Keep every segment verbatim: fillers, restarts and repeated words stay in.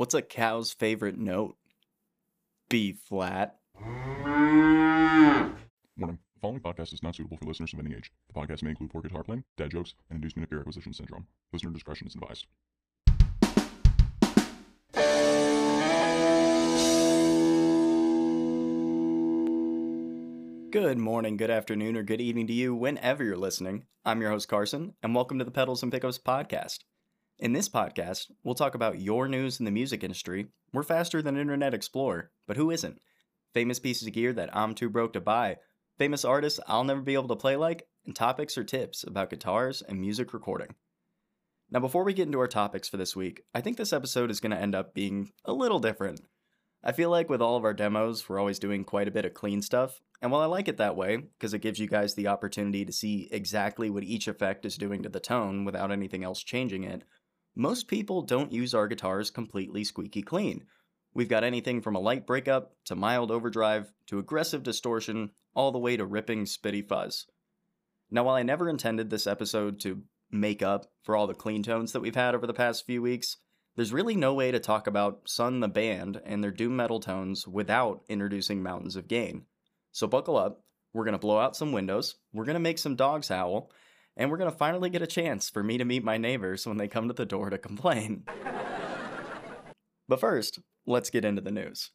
What's a cow's favorite note? B flat. Warning. The following podcast is not suitable for listeners of any age. The podcast may include poor guitar playing, dad jokes, and inducement of ear acquisition syndrome. Listener discretion is advised. Good morning, good afternoon, or good evening to you whenever you're listening. I'm your host, Carson, and welcome to the Pedals and Pickups podcast. In this podcast, we'll talk about your news in the music industry. We're faster than Internet Explorer, but who isn't? Famous pieces of gear that I'm too broke to buy, famous artists I'll never be able to play like, and topics or tips about guitars and music recording. Now, before we get into our topics for this week, I think this episode is going to end up being a little different. I feel like with all of our demos, we're always doing quite a bit of clean stuff, and while I like it that way, because it gives you guys the opportunity to see exactly what each effect is doing to the tone without anything else changing it, most people don't use our guitars completely squeaky clean. We've got anything from a light breakup, to mild overdrive, to aggressive distortion, all the way to ripping spitty fuzz. Now, while I never intended this episode to make up for all the clean tones that we've had over the past few weeks, there's really no way to talk about Sunn the band and their doom metal tones without introducing mountains of gain. So buckle up, we're going to blow out some windows, we're going to make some dogs howl, and we're going to finally get a chance for me to meet my neighbors when they come to the door to complain. But first, let's get into the news.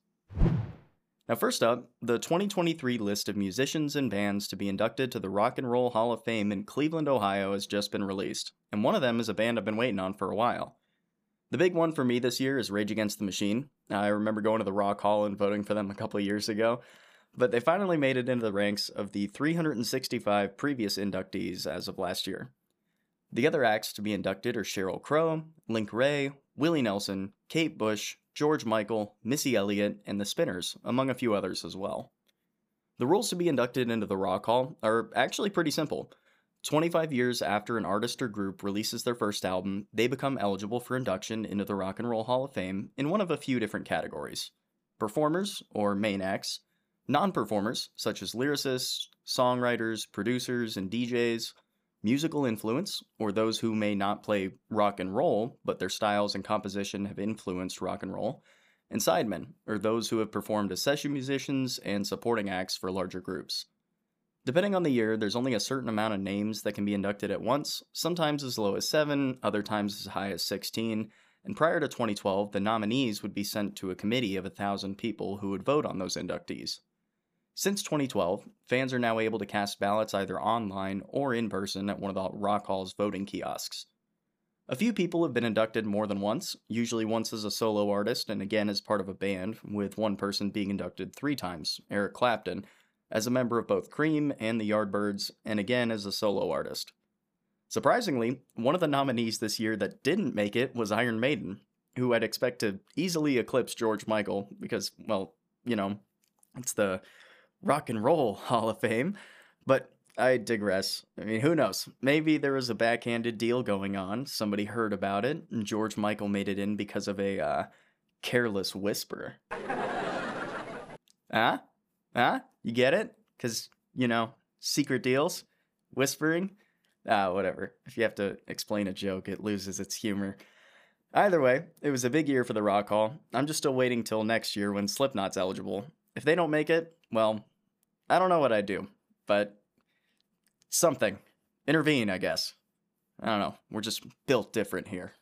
Now first up, the twenty twenty-three list of musicians and bands to be inducted to the Rock and Roll Hall of Fame in Cleveland, Ohio has just been released, and one of them is a band I've been waiting on for a while. The big one for me this year is Rage Against the Machine. I remember going to the Rock Hall and voting for them a couple of years ago, but they finally made it into the ranks of the three hundred sixty-five previous inductees as of last year. The other acts to be inducted are Sheryl Crow, Link Ray, Willie Nelson, Kate Bush, George Michael, Missy Elliott, and The Spinners, among a few others as well. The rules to be inducted into the Rock Hall are actually pretty simple. twenty-five years after an artist or group releases their first album, they become eligible for induction into the Rock and Roll Hall of Fame in one of a few different categories. Performers, or main acts, non-performers, such as lyricists, songwriters, producers, and D Js, musical influence, or those who may not play rock and roll, but their styles and composition have influenced rock and roll, and sidemen, or those who have performed as session musicians and supporting acts for larger groups. Depending on the year, there's only a certain amount of names that can be inducted at once, sometimes as low as seven, other times as high as sixteen, and prior to twenty twelve, the nominees would be sent to a committee of one thousand people who would vote on those inductees. Since twenty twelve, fans are now able to cast ballots either online or in person at one of the Rock Hall's voting kiosks. A few people have been inducted more than once, usually once as a solo artist and again as part of a band, with one person being inducted three times, Eric Clapton, as a member of both Cream and the Yardbirds, and again as a solo artist. Surprisingly, one of the nominees this year that didn't make it was Iron Maiden, who I'd expect to easily eclipse George Michael because, well, you know, it's the Rock and Roll Hall of Fame, but I digress. I mean, who knows? Maybe there was a backhanded deal going on, somebody heard about it, and George Michael made it in because of a, uh, careless whisper. Huh? Huh? You get it? Because, you know, secret deals, whispering, ah, whatever. If you have to explain a joke, it loses its humor. Either way, it was a big year for the Rock Hall. I'm just still waiting till next year when Slipknot's eligible. If they don't make it, well, I don't know what I'd do, but something. Intervene, I guess. I don't know. We're just built different here.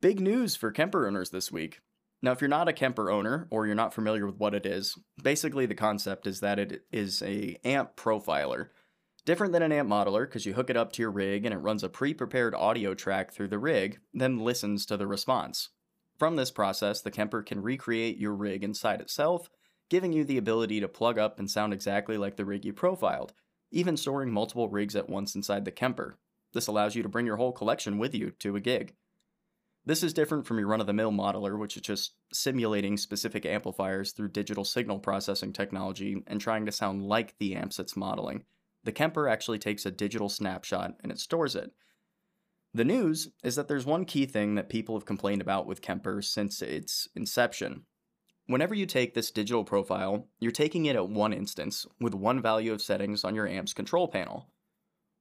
Big news for Kemper owners this week. Now, if you're not a Kemper owner, or you're not familiar with what it is, basically the concept is that it is an amp profiler. Different than an amp modeler, because you hook it up to your rig and it runs a pre-prepared audio track through the rig, then listens to the response. From this process, the Kemper can recreate your rig inside itself, giving you the ability to plug up and sound exactly like the rig you profiled, even storing multiple rigs at once inside the Kemper. This allows you to bring your whole collection with you to a gig. This is different from your run-of-the-mill modeler, which is just simulating specific amplifiers through digital signal processing technology and trying to sound like the amps it's modeling. The Kemper actually takes a digital snapshot and it stores it. The news is that there's one key thing that people have complained about with Kemper since its inception. Whenever you take this digital profile, you're taking it at one instance with one value of settings on your amp's control panel.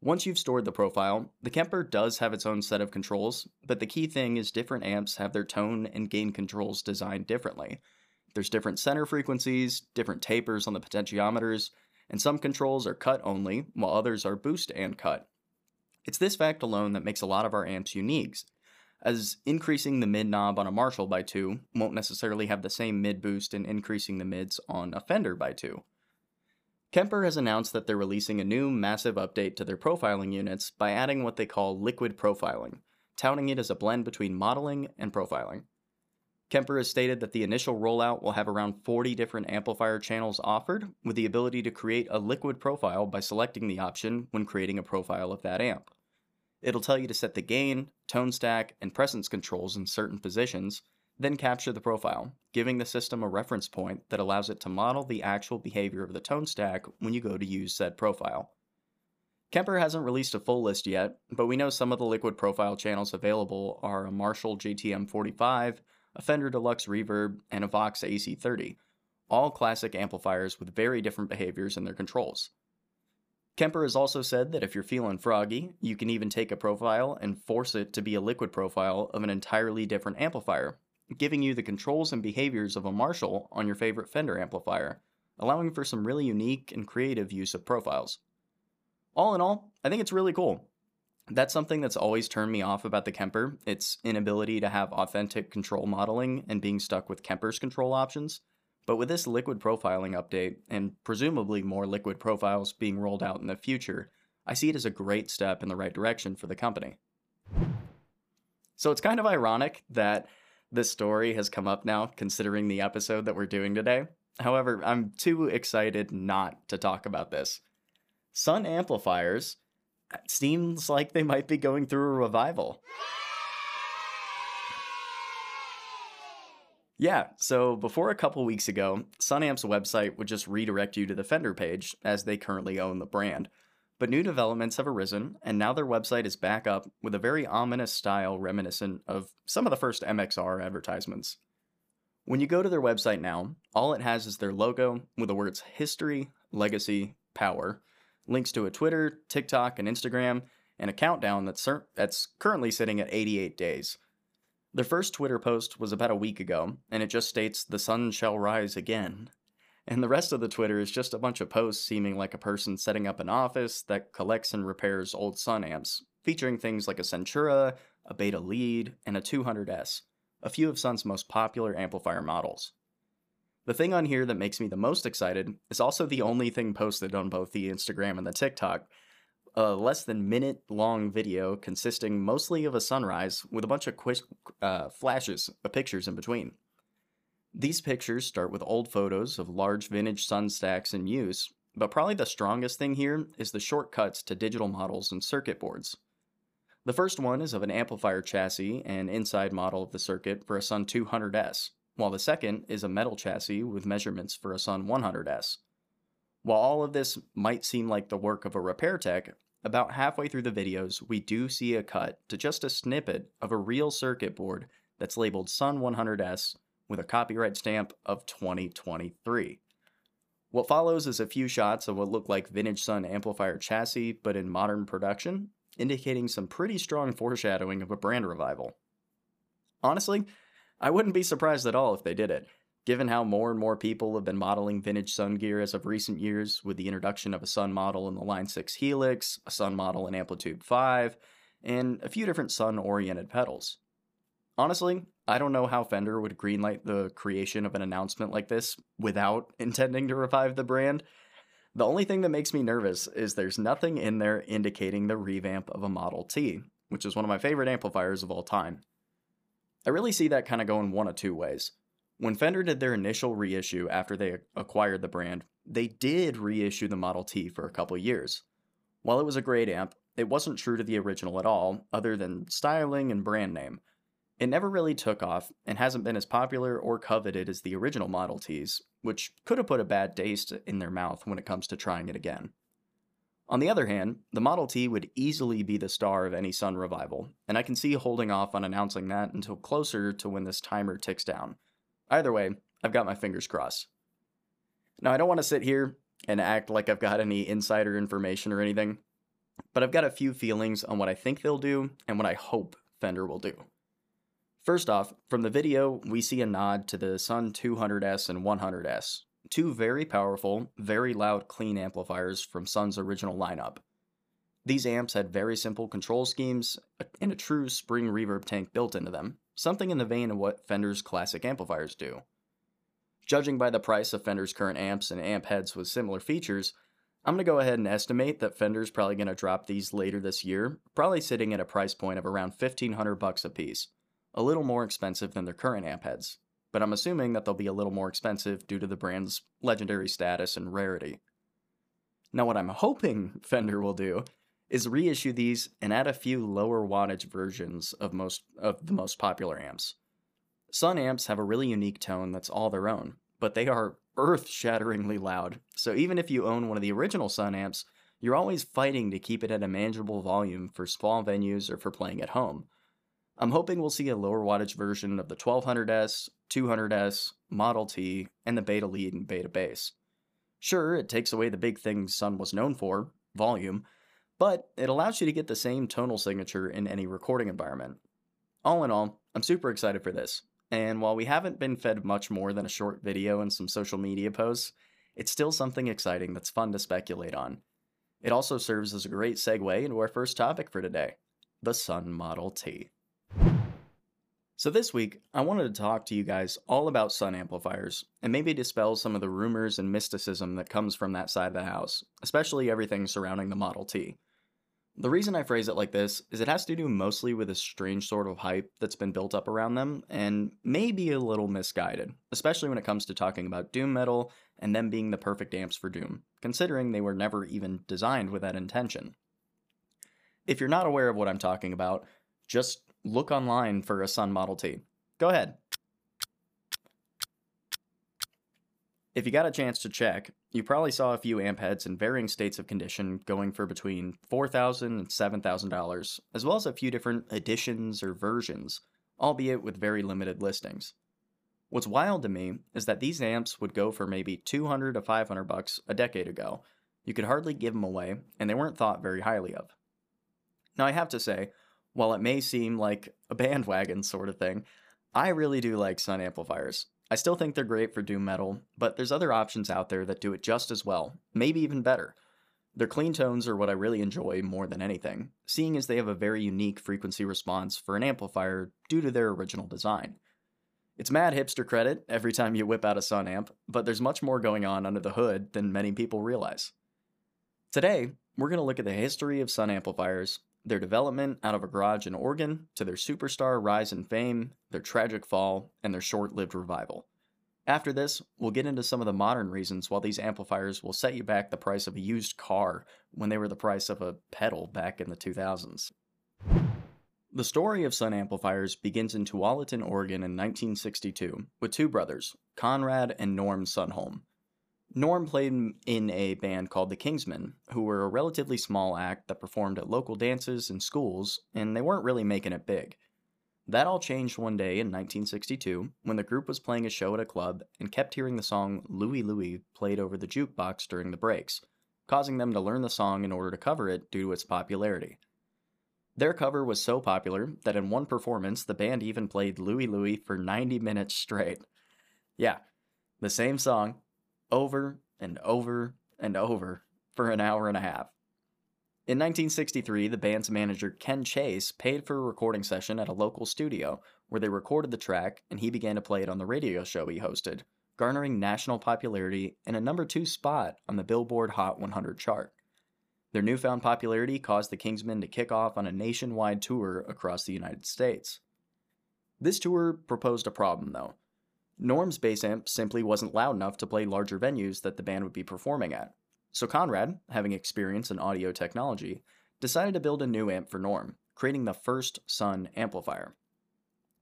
Once you've stored the profile, the Kemper does have its own set of controls, but the key thing is different amps have their tone and gain controls designed differently. There's different center frequencies, different tapers on the potentiometers, and some controls are cut only, while others are boost and cut. It's this fact alone that makes a lot of our amps unique, as increasing the mid knob on a Marshall by two won't necessarily have the same mid boost and increasing the mids on a Fender by two. Kemper has announced that they're releasing a new massive update to their profiling units by adding what they call liquid profiling, touting it as a blend between modeling and profiling. Kemper has stated that the initial rollout will have around forty different amplifier channels offered, with the ability to create a liquid profile by selecting the option when creating a profile of that amp. It'll tell you to set the gain, tone stack, and presence controls in certain positions, then capture the profile, giving the system a reference point that allows it to model the actual behavior of the tone stack when you go to use said profile. Kemper hasn't released a full list yet, but we know some of the liquid profile channels available are a Marshall J T M forty-five, a Fender Deluxe Reverb, and a Vox A C thirty, all classic amplifiers with very different behaviors in their controls. Kemper has also said that if you're feeling froggy, you can even take a profile and force it to be a liquid profile of an entirely different amplifier, giving you the controls and behaviors of a Marshall on your favorite Fender amplifier, allowing for some really unique and creative use of profiles. All in all, I think it's really cool. That's something that's always turned me off about the Kemper, its inability to have authentic control modeling and being stuck with Kemper's control options. But with this liquid profiling update, and presumably more liquid profiles being rolled out in the future, I see it as a great step in the right direction for the company. So it's kind of ironic that this story has come up now, considering the episode that we're doing today. However, I'm too excited not to talk about this. Sunn amplifiers seems like they might be going through a revival. Yeah, so before a couple weeks ago, Sunn Amp's website would just redirect you to the Fender page, as they currently own the brand. But new developments have arisen, and now their website is back up with a very ominous style reminiscent of some of the first M X R advertisements. When you go to their website now, all it has is their logo with the words history, legacy, power, links to a Twitter, TikTok, and Instagram, and a countdown that's, cer- that's currently sitting at eighty-eight days. Their first Twitter post was about a week ago, and it just states, "The sun shall rise again." And the rest of the Twitter is just a bunch of posts seeming like a person setting up an office that collects and repairs old Sunn amps, featuring things like a Centura, a Beta Lead, and a two hundred S, a few of Sunn's most popular amplifier models. The thing on here that makes me the most excited is also the only thing posted on both the Instagram and the TikTok, a less than minute long video consisting mostly of a sunrise with a bunch of quick uh, flashes of pictures in between. These pictures start with old photos of large vintage Sunn stacks in use, but probably the strongest thing here is the shortcuts to digital models and circuit boards. The first one is of an amplifier chassis and inside model of the circuit for a Sunn two hundred S, while the second is a metal chassis with measurements for a Sunn one hundred S. While all of this might seem like the work of a repair tech, about halfway through the videos we do see a cut to just a snippet of a real circuit board that's labeled Sunn one hundred S, with a copyright stamp of twenty twenty-three. What follows is a few shots of what look like vintage Sunn amplifier chassis, but in modern production, indicating some pretty strong foreshadowing of a brand revival. Honestly, I wouldn't be surprised at all if they did it, given how more and more people have been modeling vintage Sunn gear as of recent years, with the introduction of a Sunn model in the Line six Helix, a Sunn model in Amplitude five, and a few different Sunn-oriented pedals. Honestly, I don't know how Fender would greenlight the creation of an announcement like this without intending to revive the brand. The only thing that makes me nervous is there's nothing in there indicating the revamp of a Model T, which is one of my favorite amplifiers of all time. I really see that kind of going one of two ways. When Fender did their initial reissue after they acquired the brand, they did reissue the Model T for a couple years. While it was a great amp, it wasn't true to the original at all, other than styling and brand name. It never really took off, and hasn't been as popular or coveted as the original Model Ts, which could have put a bad taste in their mouth when it comes to trying it again. On the other hand, the Model T would easily be the star of any Sunn revival, and I can see holding off on announcing that until closer to when this timer ticks down. Either way, I've got my fingers crossed. Now, I don't want to sit here and act like I've got any insider information or anything, but I've got a few feelings on what I think they'll do and what I hope Fender will do. First off, from the video, we see a nod to the Sunn two hundred S and one hundred S, two very powerful, very loud clean amplifiers from Sunn's original lineup. These amps had very simple control schemes and a true spring reverb tank built into them, something in the vein of what Fender's classic amplifiers do. Judging by the price of Fender's current amps and amp heads with similar features, I'm going to go ahead and estimate that Fender's probably going to drop these later this year, probably sitting at a price point of around fifteen hundred bucks a piece, a little more expensive than their current amp heads, but I'm assuming that they'll be a little more expensive due to the brand's legendary status and rarity. Now what I'm hoping Fender will do is reissue these and add a few lower wattage versions of most of the most popular amps. Sunn amps have a really unique tone that's all their own, but they are earth-shatteringly loud, so even if you own one of the original Sunn amps, you're always fighting to keep it at a manageable volume for small venues or for playing at home. I'm hoping we'll see a lower wattage version of the twelve hundred S, two hundred S, Model T, and the Beta Lead and Beta Bass. Sure, it takes away the big thing Sunn was known for, volume, but it allows you to get the same tonal signature in any recording environment. All in all, I'm super excited for this, and while we haven't been fed much more than a short video and some social media posts, it's still something exciting that's fun to speculate on. It also serves as a great segue into our first topic for today, the Sunn Model T. So this week, I wanted to talk to you guys all about Sunn amplifiers, and maybe dispel some of the rumors and mysticism that comes from that side of the house, especially everything surrounding the Model T. The reason I phrase it like this is it has to do mostly with a strange sort of hype that's been built up around them, and maybe a little misguided, especially when it comes to talking about doom metal and them being the perfect amps for doom, considering they were never even designed with that intention. If you're not aware of what I'm talking about, just look online for a Sunn Model T. Go ahead. If you got a chance to check, you probably saw a few amp heads in varying states of condition going for between four thousand dollars and seven thousand dollars, as well as a few different editions or versions, albeit with very limited listings. What's wild to me is that these amps would go for maybe two hundred to five hundred bucks a decade ago. You could hardly give them away, and they weren't thought very highly of. Now I have to say, while it may seem like a bandwagon sort of thing, I really do like Sunn amplifiers. I still think they're great for doom metal, but there's other options out there that do it just as well, maybe even better. Their clean tones are what I really enjoy more than anything, seeing as they have a very unique frequency response for an amplifier due to their original design. It's mad hipster credit every time you whip out a Sunn amp, but there's much more going on under the hood than many people realize. Today, we're going to look at the history of Sunn amplifiers, their development out of a garage in Oregon, to their superstar rise in fame, their tragic fall, and their short-lived revival. After this, we'll get into some of the modern reasons why these amplifiers will set you back the price of a used car when they were the price of a pedal back in the two thousands. The story of Sunn amplifiers begins in Tualatin, Oregon in nineteen sixty-two with two brothers, Conrad and Norm Sunholm. Norm played in a band called The Kingsmen, who were a relatively small act that performed at local dances and schools, and they weren't really making it big. That all changed one day in nineteen sixty-two, when the group was playing a show at a club and kept hearing the song Louie Louie played over the jukebox during the breaks, causing them to learn the song in order to cover it due to its popularity. Their cover was so popular that in one performance, the band even played Louie Louie for ninety minutes straight. Yeah, the same song, over and over and over for an hour and a half. In nineteen sixty-three, the band's manager Ken Chase paid for a recording session at a local studio where they recorded the track and he began to play it on the radio show he hosted, garnering national popularity and a number two spot on the Billboard Hot one hundred chart. Their newfound popularity caused the Kingsmen to kick off on a nationwide tour across the United States. This tour proposed a problem, though. Norm's bass amp simply wasn't loud enough to play larger venues that the band would be performing at. So Conrad, having experience in audio technology, decided to build a new amp for Norm, creating the first Sunn amplifier.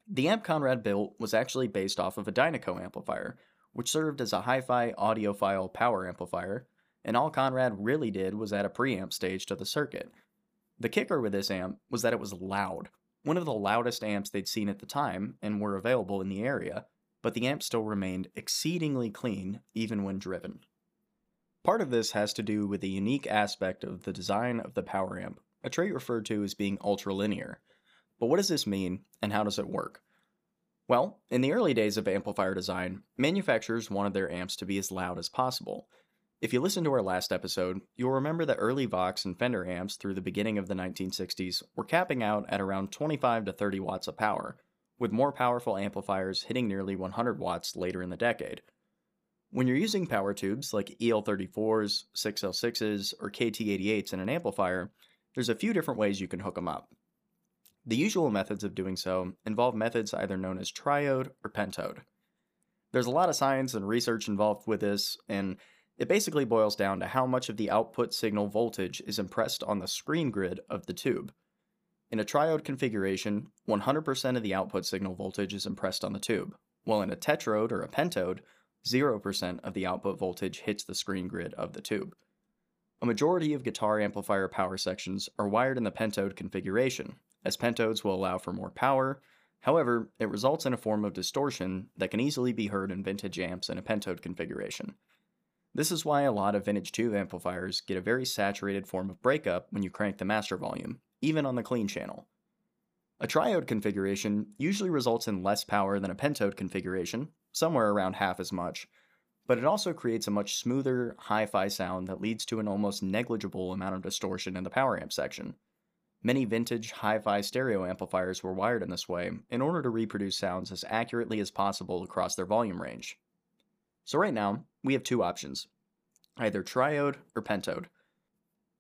The amp Conrad built was actually based off of a Dynaco amplifier, which served as a hi-fi audiophile power amplifier, and all Conrad really did was add a preamp stage to the circuit. The kicker with this amp was that it was loud, one of the loudest amps they'd seen at the time and were available in the area, but the amp still remained exceedingly clean, even when driven. Part of this has to do with a unique aspect of the design of the power amp, a trait referred to as being ultralinear. But what does this mean, and how does it work? Well, in the early days of amplifier design, manufacturers wanted their amps to be as loud as possible. If you listen to our last episode, you'll remember that early Vox and Fender amps through the beginning of the nineteen sixties were capping out at around twenty-five to thirty watts of power, with more powerful amplifiers hitting nearly one hundred watts later in the decade. When you're using power tubes like E L thirty-fours, six oh sixes, or K T eighty-eights in an amplifier, there's a few different ways you can hook them up. The usual methods of doing so involve methods either known as triode or pentode. There's a lot of science and research involved with this, and it basically boils down to how much of the output signal voltage is impressed on the screen grid of the tube. In a triode configuration, one hundred percent of the output signal voltage is impressed on the tube, while in a tetrode or a pentode, zero percent of the output voltage hits the screen grid of the tube. A majority of guitar amplifier power sections are wired in the pentode configuration, as pentodes will allow for more power. However, it results in a form of distortion that can easily be heard in vintage amps in a pentode configuration. This is why a lot of vintage tube amplifiers get a very saturated form of breakup when you crank the master volume, even on the clean channel. A triode configuration usually results in less power than a pentode configuration, somewhere around half as much, but it also creates a much smoother, hi-fi sound that leads to an almost negligible amount of distortion in the power amp section. Many vintage hi-fi stereo amplifiers were wired in this way in order to reproduce sounds as accurately as possible across their volume range. So right now, we have two options, either triode or pentode.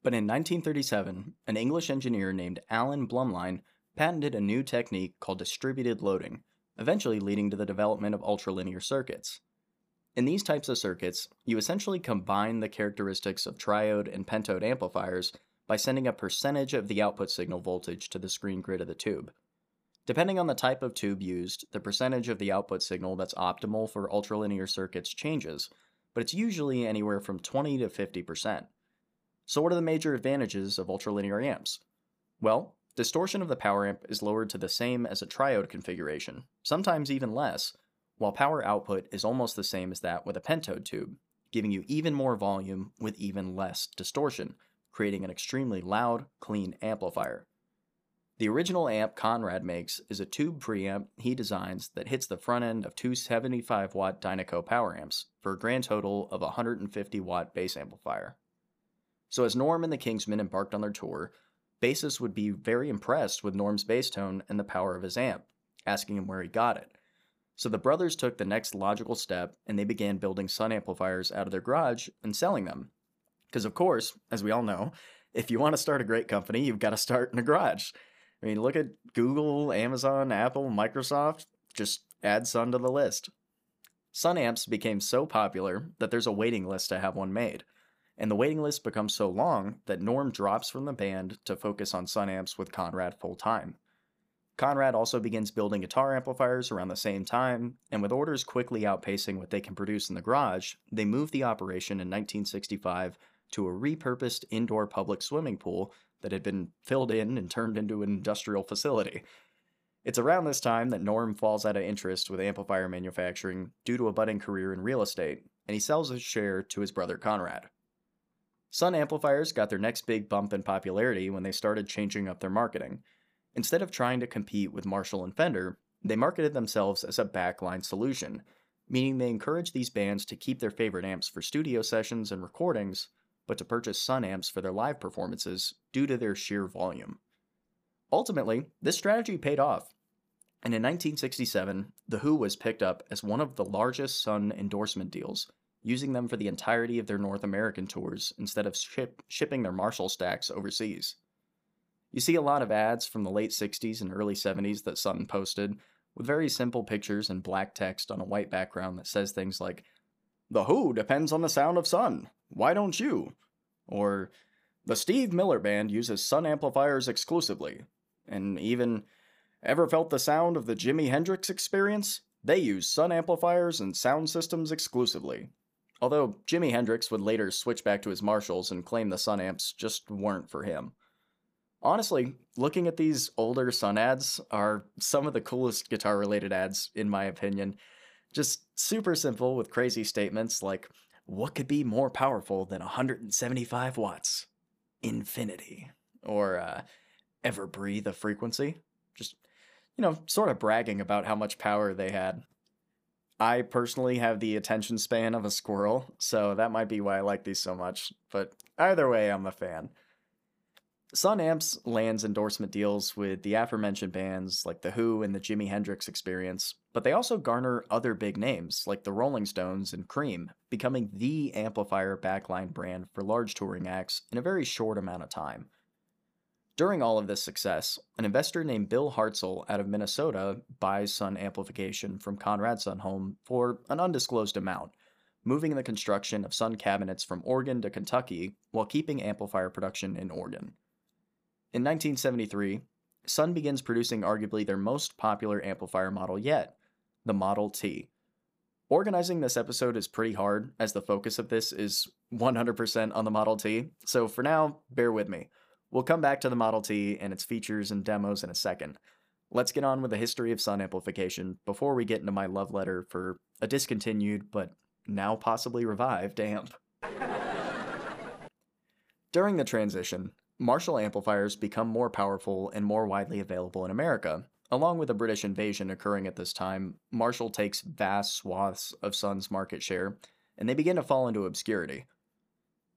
But in nineteen thirty-seven, an English engineer named Alan Blumlein patented a new technique called distributed loading, eventually leading to the development of ultralinear circuits. In these types of circuits, you essentially combine the characteristics of triode and pentode amplifiers by sending a percentage of the output signal voltage to the screen grid of the tube. Depending on the type of tube used, the percentage of the output signal that's optimal for ultralinear circuits changes, but it's usually anywhere from twenty to fifty percent. So what are the major advantages of ultralinear amps? Well, distortion of the power amp is lowered to the same as a triode configuration, sometimes even less, while power output is almost the same as that with a pentode tube, giving you even more volume with even less distortion, creating an extremely loud, clean amplifier. The original amp Conrad makes is a tube preamp he designs that hits the front end of two seventy-five watt Dynaco power amps for a grand total of a one hundred fifty watt bass amplifier. So as Norm and the Kingsmen embarked on their tour, bassists would be very impressed with Norm's bass tone and the power of his amp, asking him where he got it. So the brothers took the next logical step and they began building Sunn amplifiers out of their garage and selling them. Because of course, as we all know, if you want to start a great company, you've got to start in a garage. I mean, look at Google, Amazon, Apple, Microsoft, just add Sunn to the list. Sunn amps became so popular that there's a waiting list to have one made, and the waiting list becomes so long that Norm drops from the band to focus on Sunn amps with Conrad full-time. Conrad also begins building guitar amplifiers around the same time, and with orders quickly outpacing what they can produce in the garage, they move the operation in nineteen sixty-five to a repurposed indoor public swimming pool that had been filled in and turned into an industrial facility. It's around this time that Norm falls out of interest with amplifier manufacturing due to a budding career in real estate, and he sells his share to his brother Conrad. Sunn amplifiers got their next big bump in popularity when they started changing up their marketing. Instead of trying to compete with Marshall and Fender, they marketed themselves as a backline solution, meaning they encouraged these bands to keep their favorite amps for studio sessions and recordings, but to purchase Sunn amps for their live performances due to their sheer volume. Ultimately, this strategy paid off, and in nineteen sixty-seven, The Who was picked up as one of the largest Sunn endorsement deals, using them for the entirety of their North American tours instead of ship shipping their Marshall stacks overseas. You see a lot of ads from the late sixties and early seventies that Sunn posted, with very simple pictures and black text on a white background that says things like, "The Who depends on the sound of Sunn. Why don't you?" Or, "The Steve Miller Band uses Sunn amplifiers exclusively." And even, "Ever felt the sound of the Jimi Hendrix Experience? They use Sunn amplifiers and sound systems exclusively." Although Jimi Hendrix would later switch back to his Marshalls and claim the Sunn amps just weren't for him. Honestly, looking at these older Sunn ads are some of the coolest guitar-related ads, in my opinion. Just super simple with crazy statements like, what could be more powerful than one hundred seventy-five watts? Infinity. Or uh, ever breathe a frequency. Just, you know, sort of bragging about how much power they had. I personally have the attention span of a squirrel, so that might be why I like these so much. But either way, I'm a fan. Sunn Amps lands endorsement deals with the aforementioned bands like The Who and The Jimi Hendrix Experience, but they also garner other big names like The Rolling Stones and Cream, becoming the amplifier backline brand for large touring acts in a very short amount of time. During all of this success, an investor named Bill Hartzell out of Minnesota buys Sunn Amplification from Conrad Sunholm for an undisclosed amount, moving the construction of Sunn cabinets from Oregon to Kentucky while keeping amplifier production in Oregon. In nineteen seventy-three, Sunn begins producing arguably their most popular amplifier model yet, the Model T. Organizing this episode is pretty hard, as the focus of this is one hundred percent on the Model T, so for now, bear with me. We'll come back to the Model T and its features and demos in a second. Let's get on with the history of Sunn Amplification before we get into my love letter for a discontinued, but now possibly revived, amp. During the transition, Marshall amplifiers become more powerful and more widely available in America. Along with a British invasion occurring at this time, Marshall takes vast swaths of Sunn's market share, and they begin to fall into obscurity.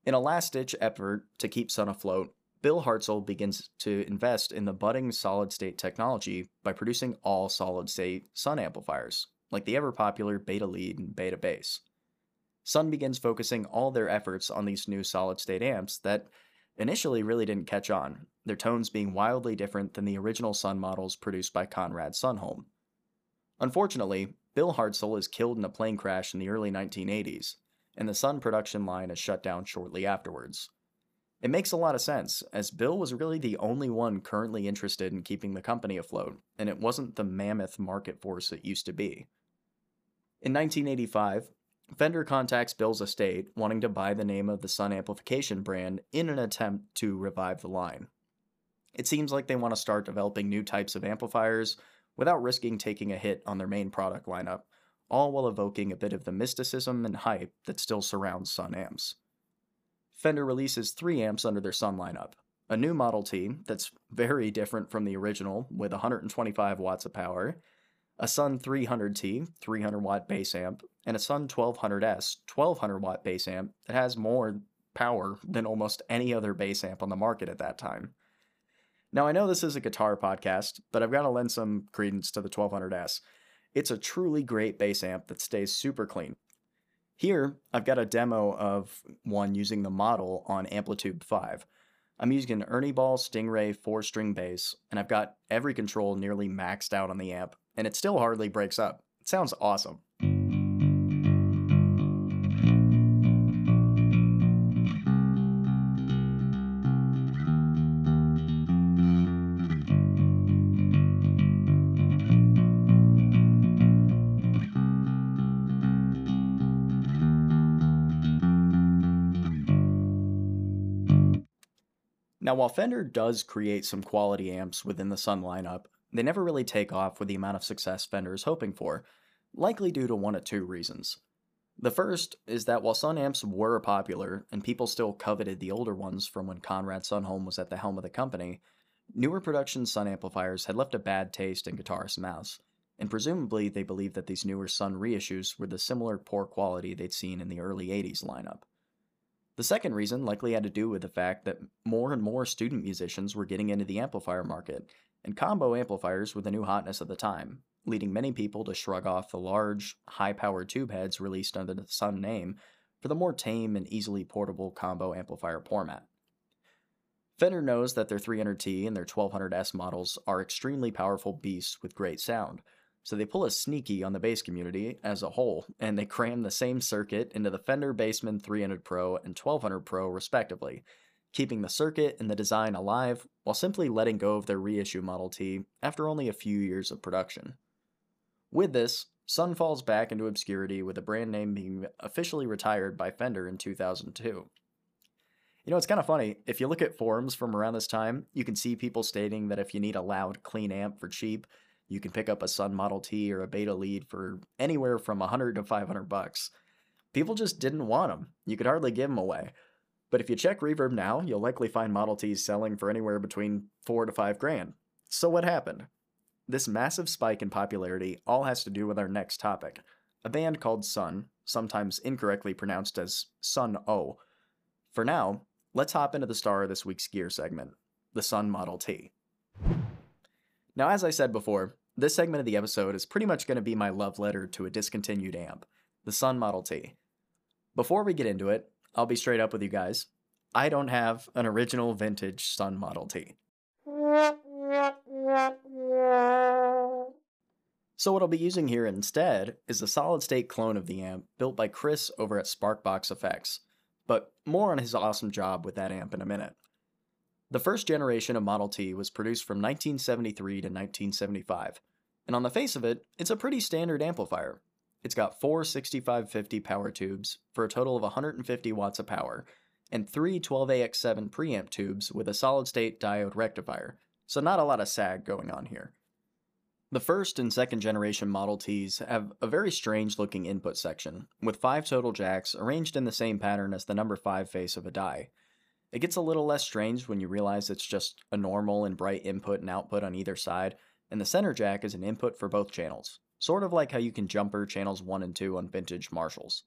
In a last-ditch effort to keep Sunn afloat, Bill Hartzell begins to invest in the budding solid-state technology by producing all solid-state Sunn amplifiers, like the ever-popular Beta Lead and Beta Bass. Sunn begins focusing all their efforts on these new solid-state amps that initially really didn't catch on, their tones being wildly different than the original Sunn models produced by Conrad Sunholm. Unfortunately, Bill Hartzell is killed in a plane crash in the early nineteen eighties, and the Sunn production line is shut down shortly afterwards. It makes a lot of sense, as Bill was really the only one currently interested in keeping the company afloat, and it wasn't the mammoth market force it used to be. In nineteen eighty-five, Fender contacts Bill's estate, wanting to buy the name of the Sunn Amplification brand in an attempt to revive the line. It seems like they want to start developing new types of amplifiers without risking taking a hit on their main product lineup, all while evoking a bit of the mysticism and hype that still surrounds Sunn amps. Fender releases three amps under their Sunn lineup, a new Model T that's very different from the original with one hundred twenty-five watts of power, a Sunn three hundred T, three hundred watt bass amp, and a Sunn twelve hundred S, twelve hundred watt bass amp that has more power than almost any other bass amp on the market at that time. Now, I know this is a guitar podcast, but I've got to lend some credence to the twelve hundred S. It's a truly great bass amp that stays super clean. Here, I've got a demo of one using the model on Amplitude five. I'm using an Ernie Ball Stingray four-string bass, and I've got every control nearly maxed out on the amp, and it still hardly breaks up. It sounds awesome. Now, while Fender does create some quality amps within the Sunn lineup, they never really take off with the amount of success Fender is hoping for, likely due to one of two reasons. The first is that while Sunn amps were popular, and people still coveted the older ones from when Conrad Sunholm was at the helm of the company, newer production Sunn amplifiers had left a bad taste in guitarists' mouths, and presumably they believed that these newer Sunn reissues were the similar poor quality they'd seen in the early eighties lineup. The second reason likely had to do with the fact that more and more student musicians were getting into the amplifier market, and combo amplifiers were the new hotness of the time, leading many people to shrug off the large, high-powered tube heads released under the Sunn name for the more tame and easily portable combo amplifier format. Fender knows that their three hundred T and their twelve hundred S models are extremely powerful beasts with great sound, so they pull a sneaky on the bass community as a whole, and they cram the same circuit into the Fender Bassman three hundred Pro and twelve hundred Pro respectively, keeping the circuit and the design alive while simply letting go of their reissue Model T after only a few years of production. With this, Sunn falls back into obscurity with the brand name being officially retired by Fender in two thousand two. You know, it's kind of funny, if you look at forums from around this time, you can see people stating that if you need a loud, clean amp for cheap, you can pick up a Sunn Model T or a Beta Lead for anywhere from one hundred to five hundred bucks. people just didn't want them. You could hardly give them away. But if you check Reverb now, you'll likely find Model Ts selling for anywhere between four to five grand. So what happened? This massive spike in popularity all has to do with our next topic. A band called Sunn, sometimes incorrectly pronounced as Sunn-O. For now, let's hop into the star of this week's gear segment, the Sunn Model T. Now, as I said before, this segment of the episode is pretty much going to be my love letter to a discontinued amp, the Sunn Model T. Before we get into it, I'll be straight up with you guys. I don't have an original vintage Sunn Model T. So what I'll be using here instead is a solid-state clone of the amp built by Chris over at Sparkbox F X, but more on his awesome job with that amp in a minute. The first generation of Model T was produced from nineteen seventy-three to nineteen seventy-five, and on the face of it, it's a pretty standard amplifier. It's got four sixty-five fifty power tubes for a total of one hundred fifty watts of power, and three twelve A X seven preamp tubes with a solid-state diode rectifier, so not a lot of sag going on here. The first and second generation Model Ts have a very strange looking input section, with five total jacks arranged in the same pattern as the number five face of a die. It gets a little less strange when you realize it's just a normal and bright input and output on either side, and the center jack is an input for both channels, sort of like how you can jumper channels one and two on vintage Marshalls.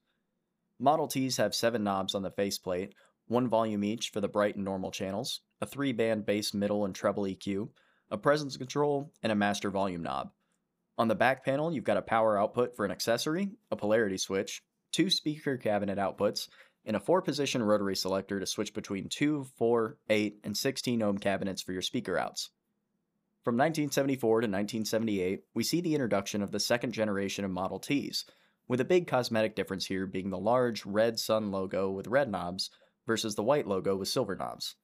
Model Ts have seven knobs on the faceplate, one volume each for the bright and normal channels, a three-band bass, middle, and treble E Q, a presence control, and a master volume knob. On the back panel, you've got a power output for an accessory, a polarity switch, two speaker cabinet outputs, and a four-position rotary selector to switch between two, four, eight, and sixteen ohm cabinets for your speaker outs. From nineteen seventy-four to nineteen seventy-eight, we see the introduction of the second generation of Model Ts, with a big cosmetic difference here being the large red Sunn logo with red knobs versus the white logo with silver knobs.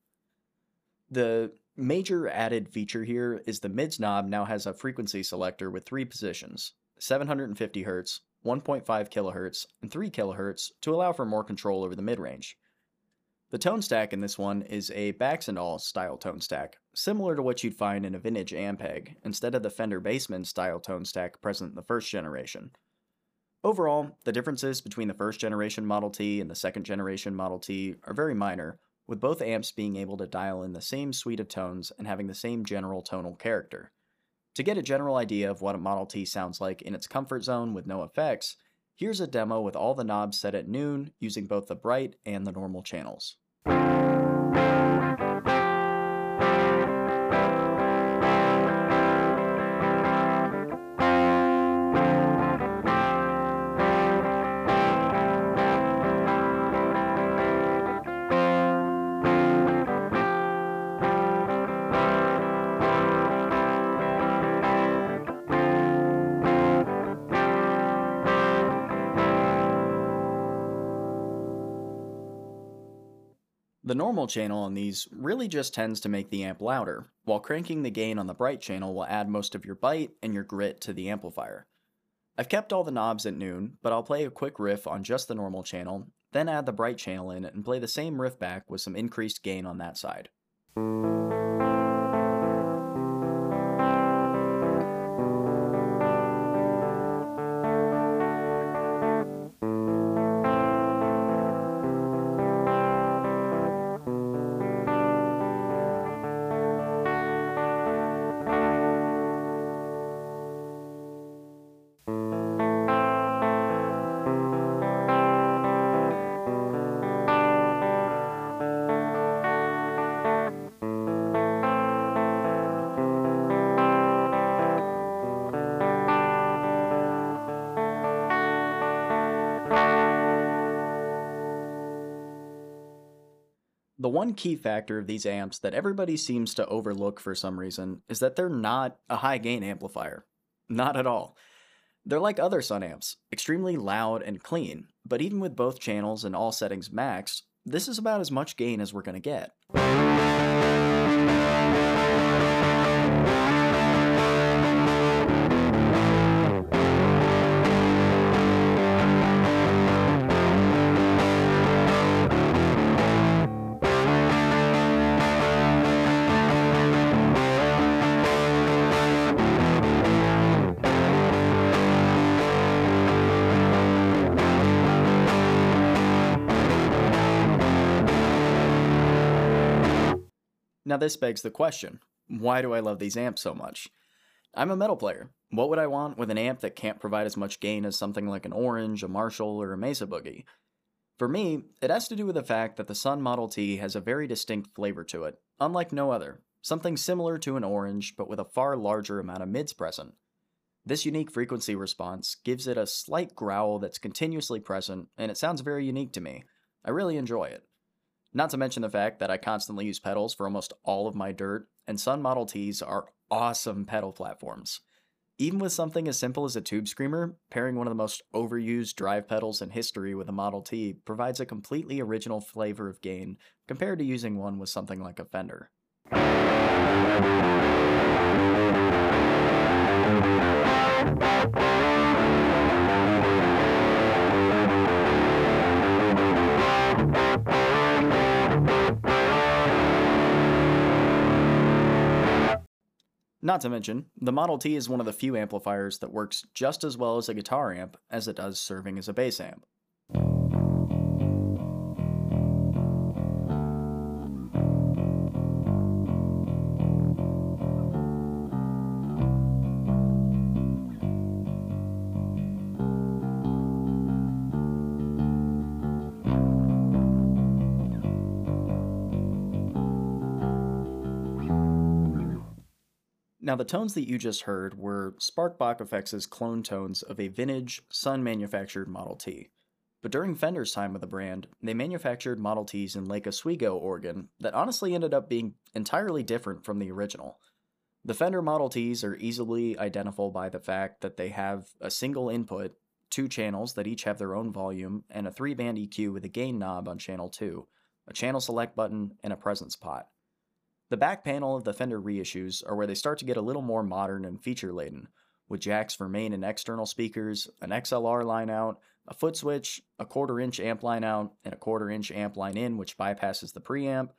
The major added feature here is the mids knob now has a frequency selector with three positions, seven hundred fifty hertz, one point five kilohertz, and three kilohertz to allow for more control over the mid-range. The tone stack in this one is a Baxandall style tone stack, similar to what you'd find in a vintage Ampeg, instead of the Fender Bassman style tone stack present in the first generation. Overall, the differences between the first generation Model T and the second generation Model T are very minor, with both amps being able to dial in the same suite of tones and having the same general tonal character. To get a general idea of what a Model T sounds like in its comfort zone with no effects, here's a demo with all the knobs set at noon using both the bright and the normal channels. The normal channel on these really just tends to make the amp louder, while cranking the gain on the bright channel will add most of your bite and your grit to the amplifier. I've kept all the knobs at noon, but I'll play a quick riff on just the normal channel, then add the bright channel in and play the same riff back with some increased gain on that side. The one key factor of these amps that everybody seems to overlook for some reason is that they're not a high-gain amplifier. Not at all. They're like other Sunn amps, extremely loud and clean, but even with both channels and all settings maxed, this is about as much gain as we're going to get. Now this begs the question, why do I love these amps so much? I'm a metal player. What would I want with an amp that can't provide as much gain as something like an Orange, a Marshall, or a Mesa Boogie? For me, it has to do with the fact that the Sunn Model T has a very distinct flavor to it, unlike no other, something similar to an Orange but with a far larger amount of mids present. This unique frequency response gives it a slight growl that's continuously present, and it sounds very unique to me. I really enjoy it. Not to mention the fact that I constantly use pedals for almost all of my dirt, and Sunn Model Ts are awesome pedal platforms. Even with something as simple as a tube screamer, pairing one of the most overused drive pedals in history with a Model T provides a completely original flavor of gain compared to using one with something like a Fender. Not to mention, the Model T is one of the few amplifiers that works just as well as a guitar amp as it does serving as a bass amp. Now the tones that you just heard were Sparkbox F X's clone tones of a vintage, Sunn-manufactured Model T. But during Fender's time with the brand, they manufactured Model Ts in Lake Oswego, Oregon, that honestly ended up being entirely different from the original. The Fender Model Ts are easily identifiable by the fact that they have a single input, two channels that each have their own volume, and a three-band E Q with a gain knob on channel two, a channel select button, and a presence pot. The back panel of the Fender reissues are where they start to get a little more modern and feature-laden, with jacks for main and external speakers, an X L R line-out, a foot switch, a quarter-inch amp line-out, and a quarter-inch amp line-in which bypasses the preamp,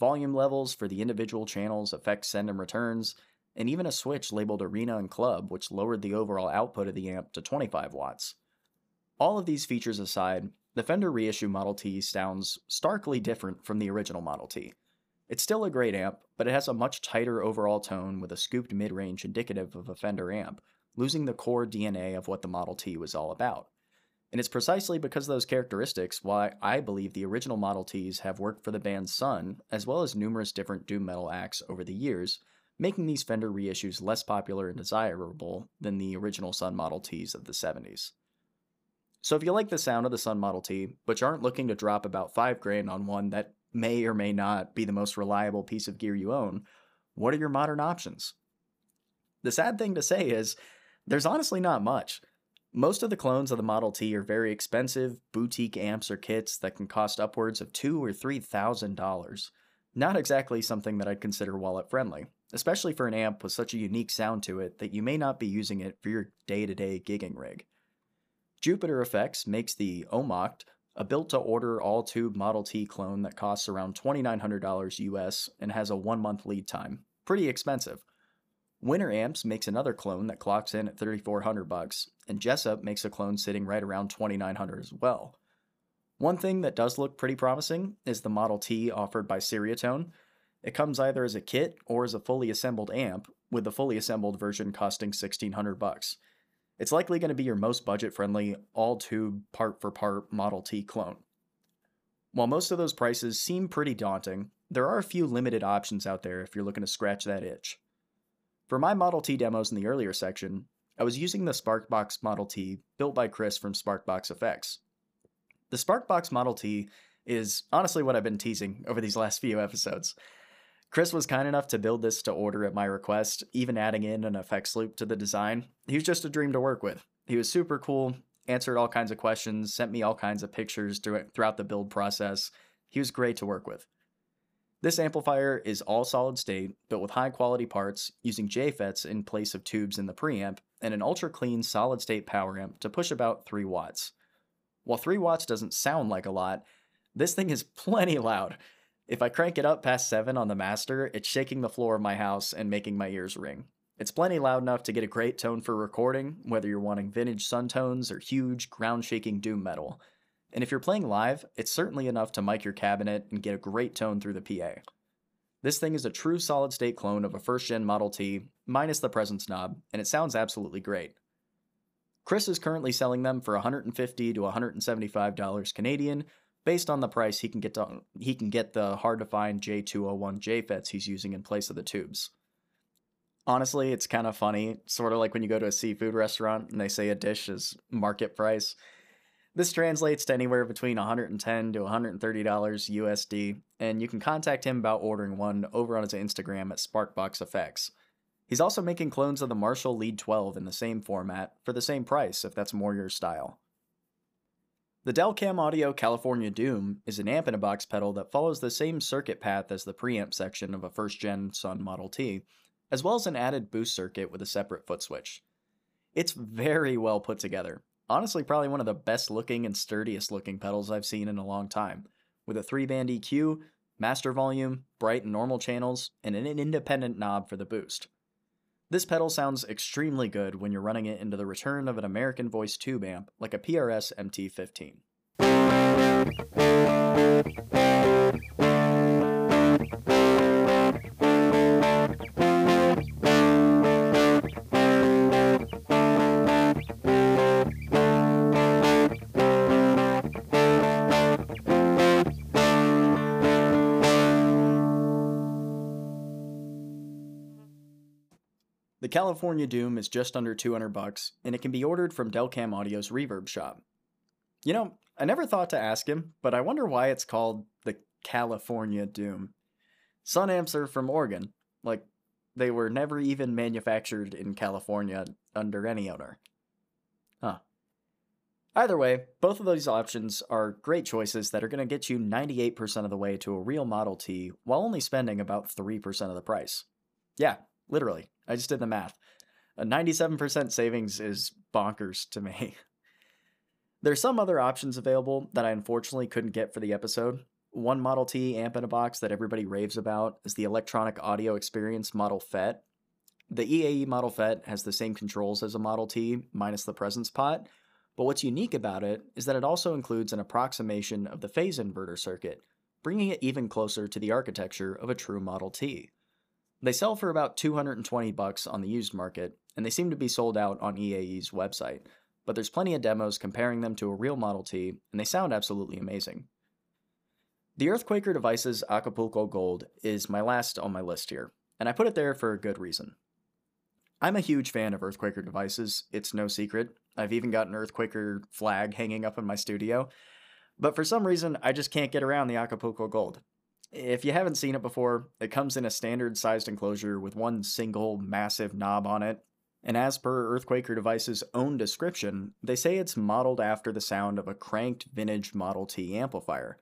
volume levels for the individual channels, effects send and returns, and even a switch labeled Arena and Club which lowered the overall output of the amp to twenty-five watts. All of these features aside, the Fender reissue Model T sounds starkly different from the original Model T. It's still a great amp, but it has a much tighter overall tone with a scooped mid-range indicative of a Fender amp, losing the core D N A of what the Model T was all about. And it's precisely because of those characteristics why I believe the original Model Ts have worked for the band Sunn, as well as numerous different doom metal acts over the years, making these Fender reissues less popular and desirable than the original Sunn Model Ts of the seventies. So if you like the sound of the Sunn Model T, but you aren't looking to drop about five grand on one that may or may not be the most reliable piece of gear you own, what are your modern options? The sad thing to say is, there's honestly not much. Most of the clones of the Model T are very expensive, boutique amps or kits that can cost upwards of two or three thousand dollars. Not exactly something that I'd consider wallet-friendly, especially for an amp with such a unique sound to it that you may not be using it for your day-to-day gigging rig. Jupiter Effects makes the Omoct, a built-to-order all-tube Model T clone that costs around twenty-nine hundred dollars U S and has a one-month lead time. Pretty expensive. Winter Amps makes another clone that clocks in at thirty-four hundred dollars, and Jessup makes a clone sitting right around twenty-nine hundred dollars as well. One thing that does look pretty promising is the Model T offered by Seriatone. It comes either as a kit or as a fully assembled amp, with the fully assembled version costing sixteen hundred dollars. It's likely going to be your most budget-friendly, all-tube, part-for-part Model T clone. While most of those prices seem pretty daunting, there are a few limited options out there if you're looking to scratch that itch. For my Model T demos in the earlier section, I was using the Sparkbox Model T built by Chris from Sparkbox F X. The Sparkbox Model T is honestly what I've been teasing over these last few episodes. Chris was kind enough to build this to order at my request, even adding in an effects loop to the design. He was just a dream to work with. He was super cool, answered all kinds of questions, sent me all kinds of pictures throughout the build process. He was great to work with. This amplifier is all solid state, built with high quality parts, using J F E Ts in place of tubes in the preamp, and an ultra clean solid state power amp to push about three watts. While three watts doesn't sound like a lot, this thing is plenty loud. If I crank it up past seven on the master, it's shaking the floor of my house and making my ears ring. It's plenty loud enough to get a great tone for recording, whether you're wanting vintage Sunn tones or huge, ground-shaking doom metal. And if you're playing live, it's certainly enough to mic your cabinet and get a great tone through the P A. This thing is a true solid-state clone of a first-gen Model T, minus the presence knob, and it sounds absolutely great. Chris is currently selling them for one hundred fifty to one hundred seventy-five dollars Canadian, based on the price he can get to, he can get the hard-to-find J two oh one J F E Ts he's using in place of the tubes. Honestly, it's kind of funny, sort of like when you go to a seafood restaurant and they say a dish is market price. This translates to anywhere between one hundred ten to one hundred thirty dollars U S D, and you can contact him about ordering one over on his Instagram at Sparkbox F X. He's also making clones of the Marshall Lead twelve in the same format, for the same price if that's more your style. The Delcam Audio California Doom is an amp-in-a-box pedal that follows the same circuit path as the preamp section of a first-gen Sunn Model T, as well as an added boost circuit with a separate foot switch. It's very well put together. Honestly, probably one of the best-looking and sturdiest-looking pedals I've seen in a long time, with a three-band E Q, master volume, bright and normal channels, and an independent knob for the boost. This pedal sounds extremely good when you're running it into the return of an American Voice tube amp, like a P R S M T fifteen. The California Doom is just under two hundred bucks, and it can be ordered from Delcam Audio's Reverb shop. You know, I never thought to ask him, but I wonder why it's called the California Doom. Sunn amps are from Oregon, like they were never even manufactured in California under any owner. Huh. Either way, both of those options are great choices that are going to get you ninety-eight percent of the way to a real Model T while only spending about three percent of the price. Yeah, literally. I just did the math. A ninety-seven percent savings is bonkers to me. There's some other options available that I unfortunately couldn't get for the episode. One Model T amp in a box that everybody raves about is the Electronic Audio Experience Model F E T. The E A E Model F E T has the same controls as a Model T, minus the presence pot, but what's unique about it is that it also includes an approximation of the phase inverter circuit, bringing it even closer to the architecture of a true Model T. They sell for about two hundred twenty bucks on the used market, and they seem to be sold out on E A E's website, but there's plenty of demos comparing them to a real Model T, and they sound absolutely amazing. The Earthquaker Devices Acapulco Gold is my last on my list here, and I put it there for a good reason. I'm a huge fan of Earthquaker Devices, it's no secret. I've even got an Earthquaker flag hanging up in my studio, but for some reason I just can't get around the Acapulco Gold. If you haven't seen it before, it comes in a standard-sized enclosure with one single massive knob on it, and as per Earthquaker Devices' own description, they say it's modeled after the sound of a cranked vintage Model T amplifier.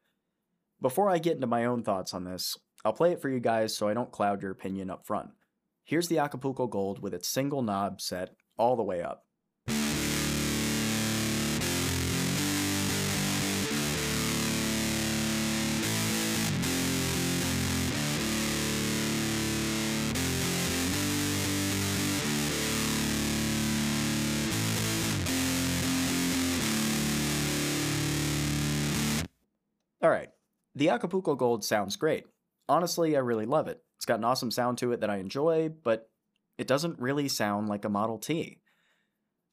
Before I get into my own thoughts on this, I'll play it for you guys so I don't cloud your opinion up front. Here's the Acapulco Gold with its single knob set all the way up. Alright, the Acapulco Gold sounds great. Honestly, I really love it. It's got an awesome sound to it that I enjoy, but it doesn't really sound like a Model T.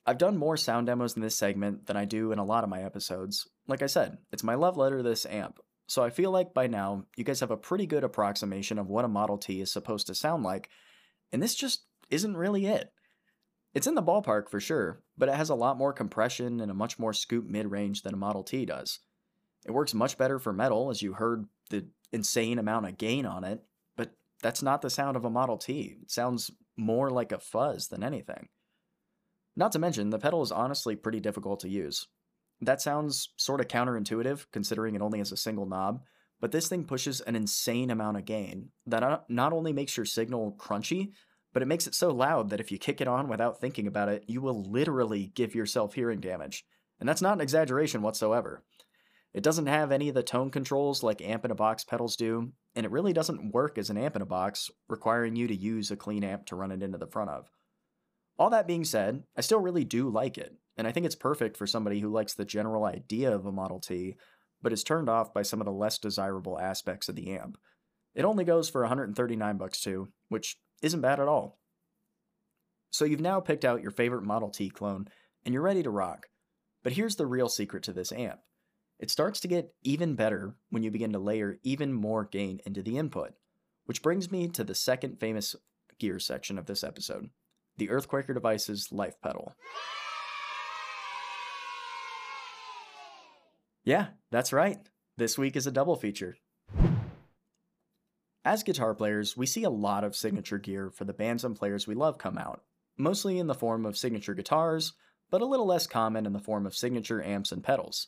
I've done more sound demos in this segment than I do in a lot of my episodes. Like I said, it's my love letter to this amp, so I feel like by now you guys have a pretty good approximation of what a Model T is supposed to sound like, and this just isn't really it. It's in the ballpark for sure, but it has a lot more compression and a much more scoop mid-range than a Model T does. It works much better for metal, as you heard the insane amount of gain on it, but that's not the sound of a Model T. It sounds more like a fuzz than anything. Not to mention, the pedal is honestly pretty difficult to use. That sounds sort of counterintuitive, considering it only has a single knob, but this thing pushes an insane amount of gain that not only makes your signal crunchy, but it makes it so loud that if you kick it on without thinking about it, you will literally give yourself hearing damage. And that's not an exaggeration whatsoever. It doesn't have any of the tone controls like amp-in-a-box pedals do, and it really doesn't work as an amp-in-a-box, requiring you to use a clean amp to run it into the front of. All that being said, I still really do like it, and I think it's perfect for somebody who likes the general idea of a Model T, but is turned off by some of the less desirable aspects of the amp. It only goes for one hundred thirty-nine bucks too, which isn't bad at all. So you've now picked out your favorite Model T clone, and you're ready to rock. But here's the real secret to this amp. It starts to get even better when you begin to layer even more gain into the input. Which brings me to the second famous gear section of this episode, the Earthquaker Devices Life Pedal. Yeah, that's right. This week is a double feature. As guitar players, we see a lot of signature gear for the bands and players we love come out, mostly in the form of signature guitars, but a little less common in the form of signature amps and pedals.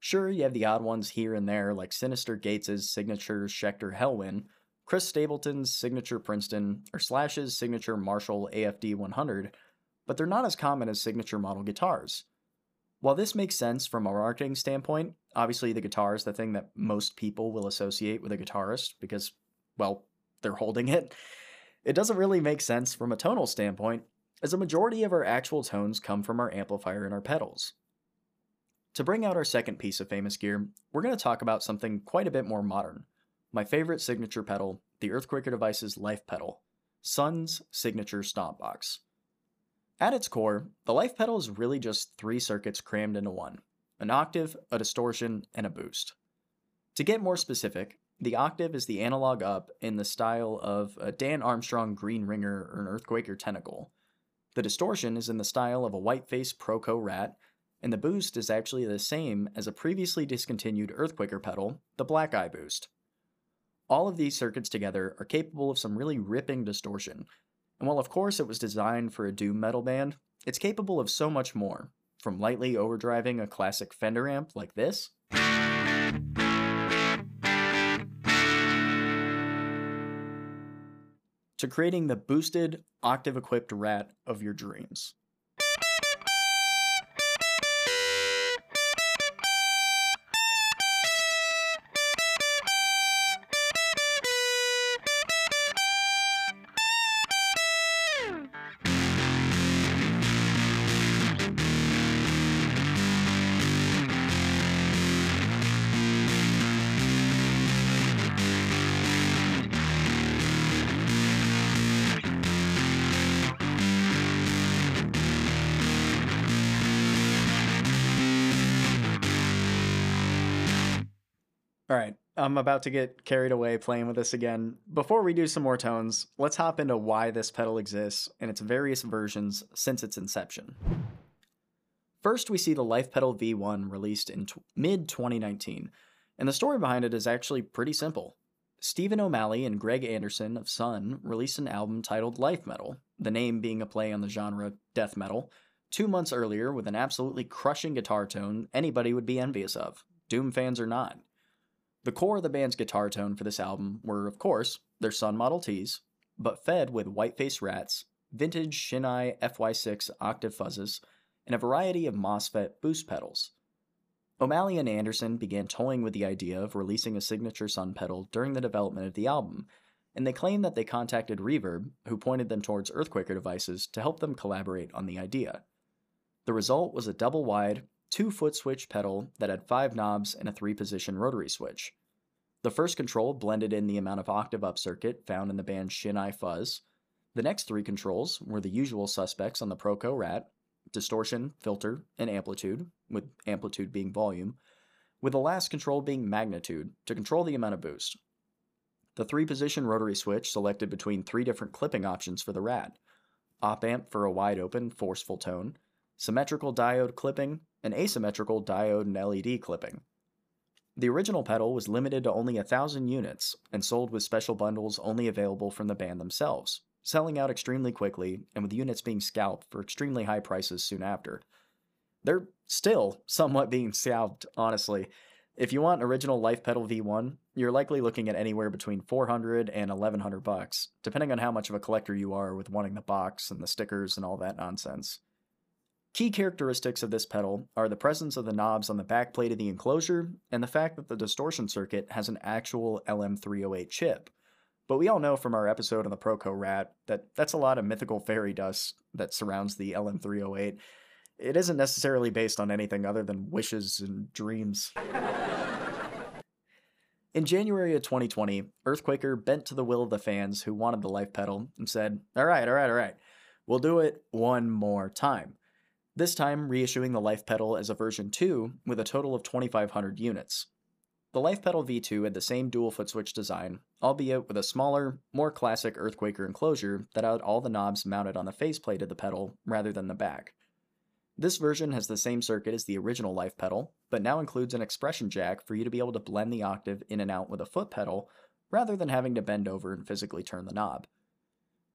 Sure, you have the odd ones here and there, like Sinister Gates' signature Schecter Hellwind, Chris Stapleton's signature Princeton, or Slash's signature Marshall A F D one hundred, but they're not as common as signature model guitars. While this makes sense from a marketing standpoint, obviously the guitar is the thing that most people will associate with a guitarist because, well, they're holding it. It doesn't really make sense from a tonal standpoint, as a majority of our actual tones come from our amplifier and our pedals. To bring out our second piece of famous gear, we're going to talk about something quite a bit more modern. My favorite signature pedal, the Earthquaker Devices Life Pedal, Sunn's signature Stompbox. At its core, the Life Pedal is really just three circuits crammed into one, an octave, a distortion, and a boost. To get more specific, the octave is the analog up in the style of a Dan Armstrong Green Ringer or an Earthquaker Tentacle. The distortion is in the style of a Whiteface Proco Rat, and the boost is actually the same as a previously discontinued Earthquaker pedal, the Black Eye Boost. All of these circuits together are capable of some really ripping distortion, and while of course it was designed for a doom metal band, it's capable of so much more, from lightly overdriving a classic Fender amp like this, to creating the boosted, octave-equipped rat of your dreams. Alright, I'm about to get carried away playing with this again. Before we do some more tones, let's hop into why this pedal exists and its various versions since its inception. First, we see the Life Pedal V one released in mid twenty nineteen, and the story behind it is actually pretty simple. Stephen O'Malley and Greg Anderson of Sunn released an album titled Life Metal, the name being a play on the genre death metal, two months earlier with an absolutely crushing guitar tone anybody would be envious of, Doom fans or not. The core of the band's guitar tone for this album were, of course, their Sunn Model Ts, but fed with Whiteface Rats, vintage Shinai F Y six octave fuzzes, and a variety of MOSFET boost pedals. O'Malley and Anderson began toying with the idea of releasing a signature Sunn pedal during the development of the album, and they claim that they contacted Reverb, who pointed them towards Earthquaker Devices, to help them collaborate on the idea. The result was a double-wide, two foot switch pedal that had five knobs and a three position rotary switch. The first control blended in the amount of octave up circuit found in the band's Shinai fuzz. The next three controls were the usual suspects on the Proco Rat, distortion, filter, and amplitude, with amplitude being volume, with the last control being magnitude to control the amount of boost. The three position rotary switch selected between three different clipping options for the Rat, op amp for a wide open, forceful tone, symmetrical diode clipping, an asymmetrical diode and L E D clipping. The original pedal was limited to only one thousand units and sold with special bundles only available from the band themselves, selling out extremely quickly and with units being scalped for extremely high prices soon after. They're still somewhat being scalped, honestly. If you want an original Life Pedal V one, you're likely looking at anywhere between four hundred and eleven hundred bucks, depending on how much of a collector you are with wanting the box and the stickers and all that nonsense. Key characteristics of this pedal are the presence of the knobs on the backplate of the enclosure and the fact that the distortion circuit has an actual L M three oh eight chip. But we all know from our episode on the Proco Rat that that's a lot of mythical fairy dust that surrounds the L M three oh eight. It isn't necessarily based on anything other than wishes and dreams. In January of twenty twenty, Earthquaker bent to the will of the fans who wanted the Life pedal and said, all right, all right, all right, we'll do it one more time. This time reissuing the Life pedal as a version two with a total of twenty-five hundred units. The Life Pedal V two had the same dual foot switch design, albeit with a smaller, more classic Earthquaker enclosure that had all the knobs mounted on the faceplate of the pedal rather than the back. This version has the same circuit as the original Life Pedal, but now includes an expression jack for you to be able to blend the octave in and out with a foot pedal, rather than having to bend over and physically turn the knob.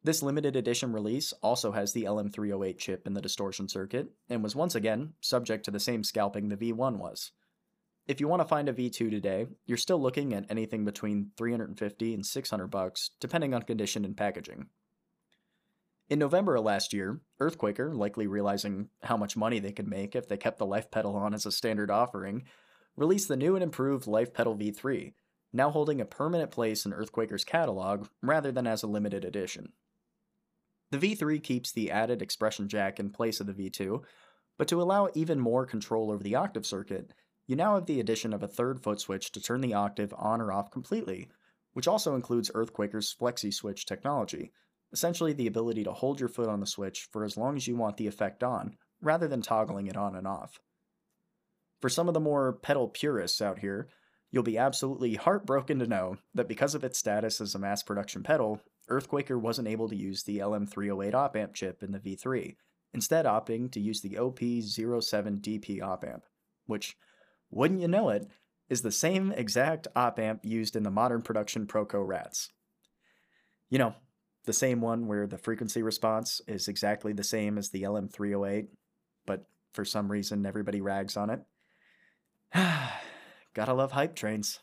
This limited edition release also has the L M three oh eight chip in the distortion circuit, and was once again subject to the same scalping the V one was. If you want to find a V two today, you're still looking at anything between three hundred fifty dollars and six hundred dollars, depending on condition and packaging. In November of last year, Earthquaker, likely realizing how much money they could make if they kept the Life pedal on as a standard offering, released the new and improved Life Pedal V three, now holding a permanent place in Earthquaker's catalog rather than as a limited edition. The V three keeps the added expression jack in place of the V two, but to allow even more control over the octave circuit, you now have the addition of a third foot switch to turn the octave on or off completely, which also includes Earthquaker's Flexi Switch technology, essentially the ability to hold your foot on the switch for as long as you want the effect on, rather than toggling it on and off. For some of the more pedal purists out here, you'll be absolutely heartbroken to know that because of its status as a mass production pedal, Earthquaker wasn't able to use the L M three oh eight op-amp chip in the V three, instead opting to use the O P zero seven D P op-amp, which, wouldn't you know it, is the same exact op-amp used in the modern production Proco Rats. You know, the same one where the frequency response is exactly the same as the L M three oh eight, but for some reason everybody rags on it. Gotta love hype trains.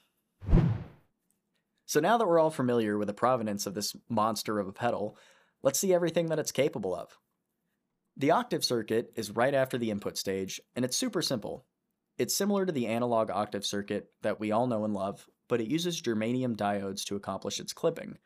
So now that we're all familiar with the provenance of this monster of a pedal, let's see everything that it's capable of. The octave circuit is right after the input stage, and it's super simple. It's similar to the analog octave circuit that we all know and love, but it uses germanium diodes to accomplish its clipping.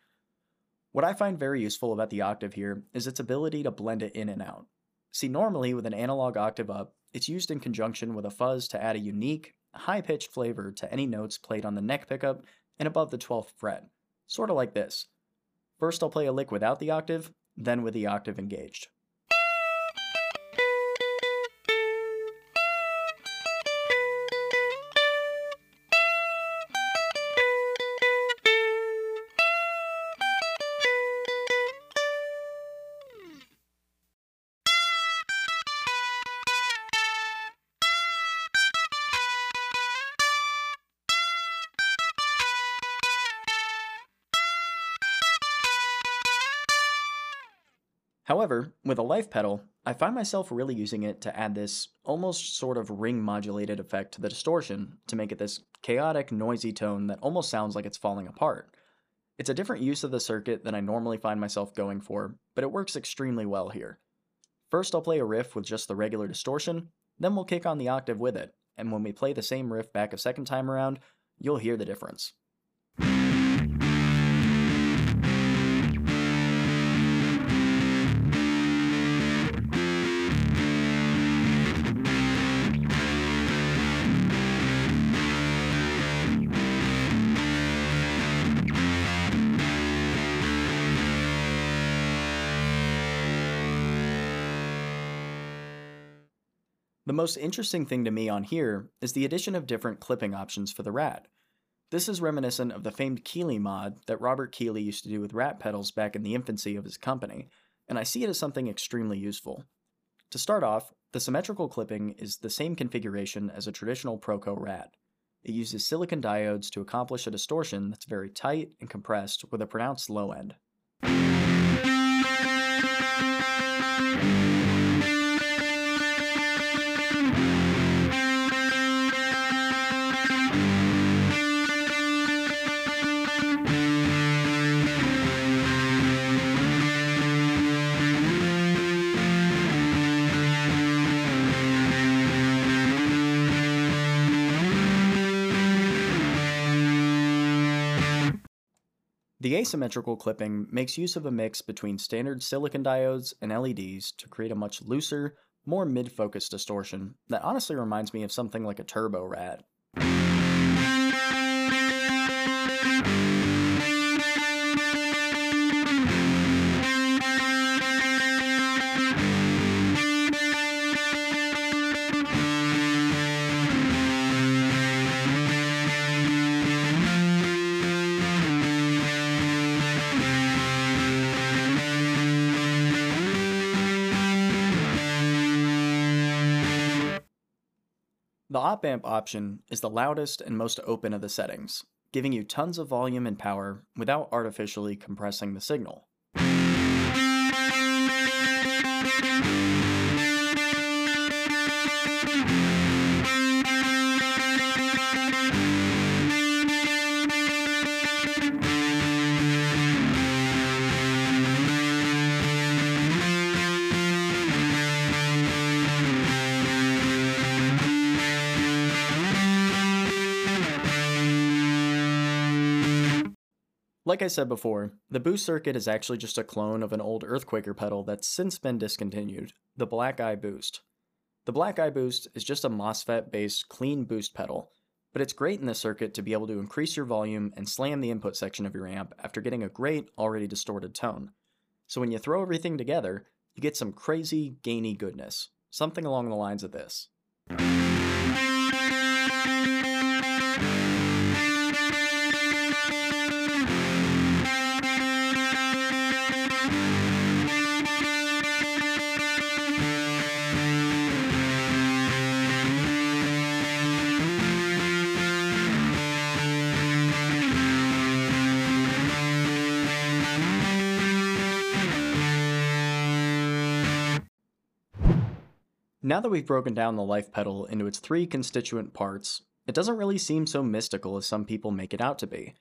What I find very useful about the octave here is its ability to blend it in and out. See, normally with an analog octave up, it's used in conjunction with a fuzz to add a unique, high-pitched flavor to any notes played on the neck pickup and above the twelfth fret, sort of like this. First I'll play a lick without the octave, then with the octave engaged. However, with a Life pedal, I find myself really using it to add this almost sort of ring modulated effect to the distortion to make it this chaotic, noisy tone that almost sounds like it's falling apart. It's a different use of the circuit than I normally find myself going for, but it works extremely well here. First I'll play a riff with just the regular distortion, then we'll kick on the octave with it, and when we play the same riff back a second time around, you'll hear the difference. The most interesting thing to me on here is the addition of different clipping options for the Rat. This is reminiscent of the famed Keeley mod that Robert Keeley used to do with Rat pedals back in the infancy of his company, and I see it as something extremely useful. To start off, the symmetrical clipping is the same configuration as a traditional Proco Rat. It uses silicon diodes to accomplish a distortion that's very tight and compressed with a pronounced low end. The asymmetrical clipping makes use of a mix between standard silicon diodes and L E Ds to create a much looser, more mid-focus distortion that honestly reminds me of something like a Turbo Rat. The op amp option is the loudest and most open of the settings, giving you tons of volume and power without artificially compressing the signal. Like I said before, the boost circuit is actually just a clone of an old Earthquaker pedal that's since been discontinued, the Black Eye Boost. The Black Eye Boost is just a MOSFET-based clean boost pedal, but it's great in this circuit to be able to increase your volume and slam the input section of your amp after getting a great, already distorted tone. So when you throw everything together, you get some crazy, gainy goodness, something along the lines of this. Now that we've broken down the Life pedal into its three constituent parts, it doesn't really seem so mystical as some people make it out to be.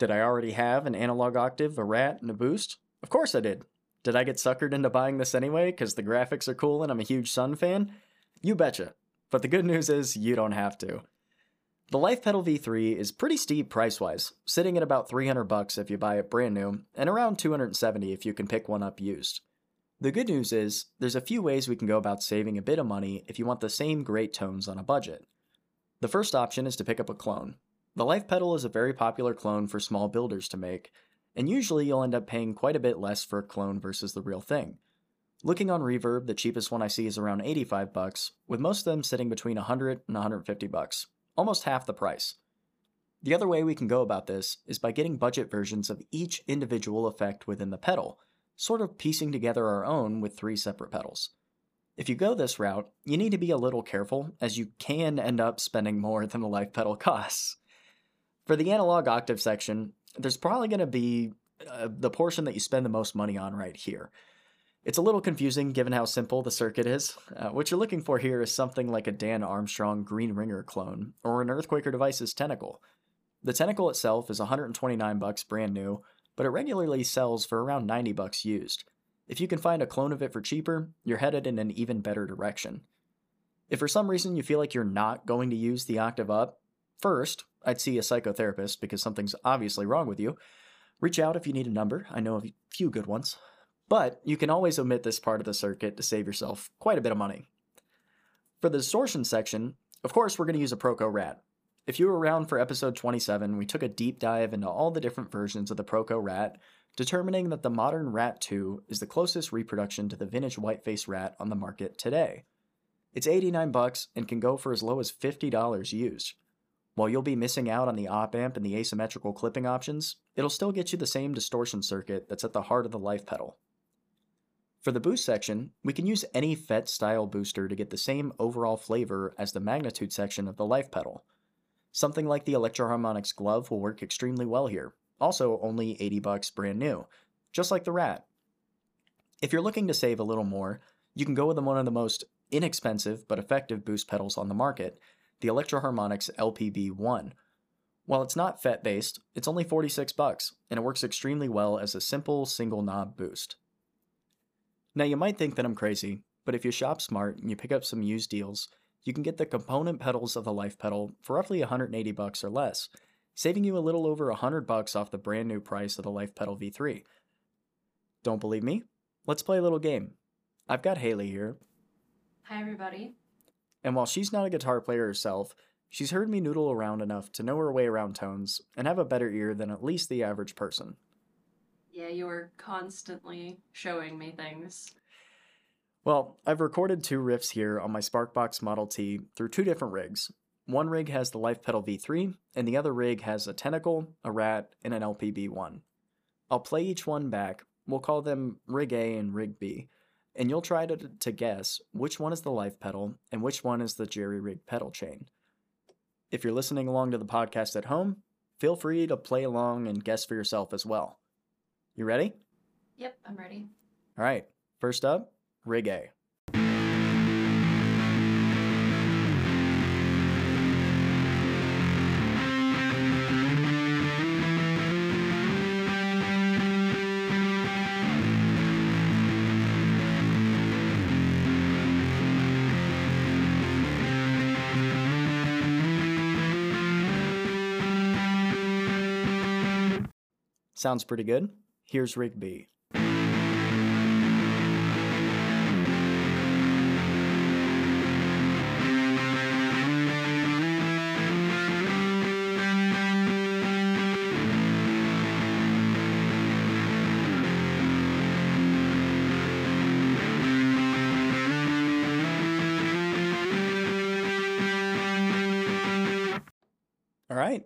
Did I already have an analog octave, a rat, and a boost? Of course I did. Did I get suckered into buying this anyway because the graphics are cool and I'm a huge Sunn fan? You betcha. But the good news is you don't have to. The Life Pedal V three is pretty steep price-wise, sitting at about three hundred bucks if you buy it brand new, and around two hundred seventy if you can pick one up used. The good news is, there's a few ways we can go about saving a bit of money if you want the same great tones on a budget. The first option is to pick up a clone. The Life Pedal is a very popular clone for small builders to make, and usually you'll end up paying quite a bit less for a clone versus the real thing. Looking on Reverb, the cheapest one I see is around eighty-five bucks, with most of them sitting between one hundred and one hundred fifty bucks, almost half the price. The other way we can go about this is by getting budget versions of each individual effect within the pedal, sort of piecing together our own with three separate pedals. If you go this route, you need to be a little careful, as you can end up spending more than the Life pedal costs. For the analog octave section, there's probably going to be uh, the portion that you spend the most money on right here. It's a little confusing given how simple the circuit is. Uh, what you're looking for here is something like a Dan Armstrong Green Ringer clone, or an Earthquaker Devices Tentacle. The Tentacle itself is one hundred twenty-nine bucks brand new, but it regularly sells for around ninety bucks used. If you can find a clone of it for cheaper, you're headed in an even better direction. If for some reason you feel like you're not going to use the octave up, first, I'd see a psychotherapist because something's obviously wrong with you. Reach out if you need a number, I know a few good ones. But you can always omit this part of the circuit to save yourself quite a bit of money. For the distortion section, of course we're going to use a Proco Rat. If you were around for episode twenty-seven, we took a deep dive into all the different versions of the Proco Rat, determining that the modern Rat two is the closest reproduction to the vintage whiteface Rat on the market today. It's eighty-nine bucks and can go for as low as fifty dollars used. While you'll be missing out on the op amp and the asymmetrical clipping options, it'll still get you the same distortion circuit that's at the heart of the Life pedal. For the boost section, we can use any F E T style booster to get the same overall flavor as the magnitude section of the Life pedal. Something like the Electroharmonix glove will work extremely well here, also only eighty bucks brand new, just like the Rat. If you're looking to save a little more, you can go with one of the most inexpensive but effective boost pedals on the market, the Electroharmonix L P B one. While it's not F E T based, it's only forty-six bucks, and it works extremely well as a simple single knob boost. Now you might think that I'm crazy, but if you shop smart and you pick up some used deals, you can get the component pedals of the Life pedal for roughly one hundred eighty bucks or less, saving you a little over one hundred bucks off the brand new price of the Life pedal V three. Don't believe me? Let's play a little game. I've got Haley here. Hi everybody. And while she's not a guitar player herself, she's heard me noodle around enough to know her way around tones and have a better ear than at least the average person. Yeah, you are constantly showing me things. Well, I've recorded two riffs here on my Sparkbox Model T through two different rigs. One rig has the Life Pedal V three, and the other rig has a Tentacle, a Rat, and an L P B one. I'll play each one back. We'll call them Rig A and Rig B, and you'll try to, to guess which one is the Life pedal and which one is the jerry-rigged pedal chain. If you're listening along to the podcast at home, feel free to play along and guess for yourself as well. You ready? Yep, I'm ready. All right, first up, rig A. Sounds pretty good. Here's rig B. All right,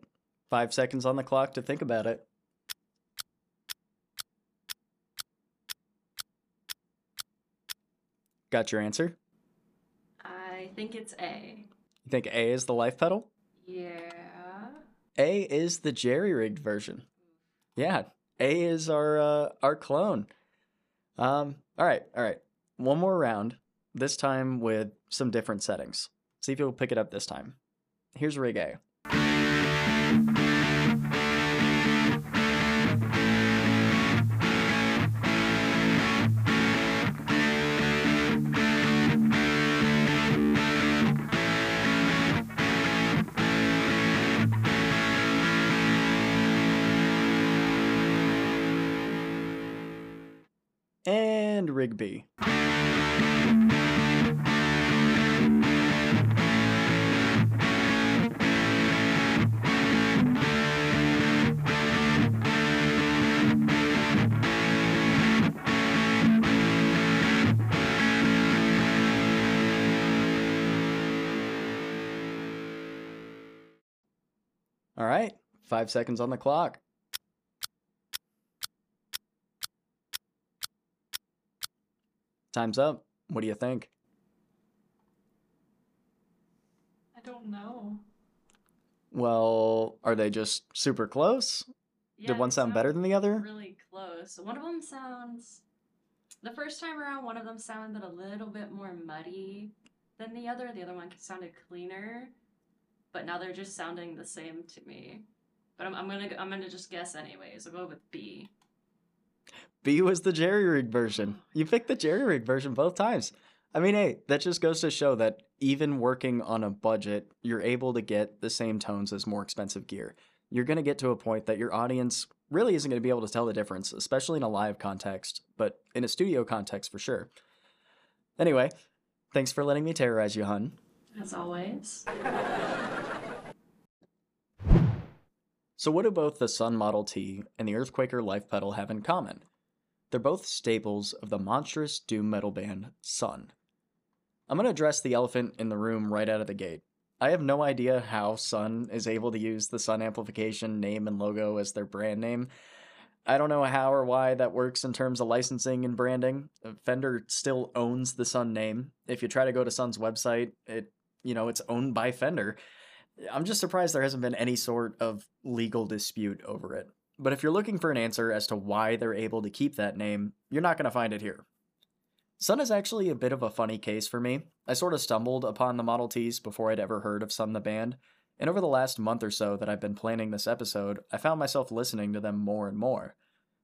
five seconds on the clock to think about it. Got your answer? I think it's A. You think A is the Life pedal? Yeah. A is the jerry-rigged version. Yeah, A is our uh, our clone. Um. All right, all right. One more round, this time with some different settings. See if you'll pick it up this time. Here's rig A. And rig B. All right, five seconds on the clock. Time's up. What do you think? I don't know. Well, are they just super close? Yeah, did one sound better than the other? Really close. One of them sounds... The first time around, one of them sounded a little bit more muddy than the other. The other one sounded cleaner. But now they're just sounding the same to me. But I'm, I'm gonna I'm gonna just guess anyways. I'll go with B. B was the jerry-rigged version. You picked the jerry-rigged version both times. I mean, hey, that just goes to show that even working on a budget, you're able to get the same tones as more expensive gear. You're going to get to a point that your audience really isn't going to be able to tell the difference, especially in a live context, but in a studio context for sure. Anyway, thanks for letting me terrorize you, hun. As always. So what do both the Sunn Model T and the Earthquaker Life pedal have in common? They're both staples of the monstrous doom metal band, Sunn. I'm going to address the elephant in the room right out of the gate. I have no idea how Sunn is able to use the Sunn Amplification name and logo as their brand name. I don't know how or why that works in terms of licensing and branding. Fender still owns the Sunn name. If you try to go to Sunn's website, it you know it's owned by Fender. I'm just surprised there hasn't been any sort of legal dispute over it. But if you're looking for an answer as to why they're able to keep that name, you're not going to find it here. Sunn is actually a bit of a funny case for me. I sort of stumbled upon the Model Ts before I'd ever heard of Sunn the band, and over the last month or so that I've been planning this episode, I found myself listening to them more and more.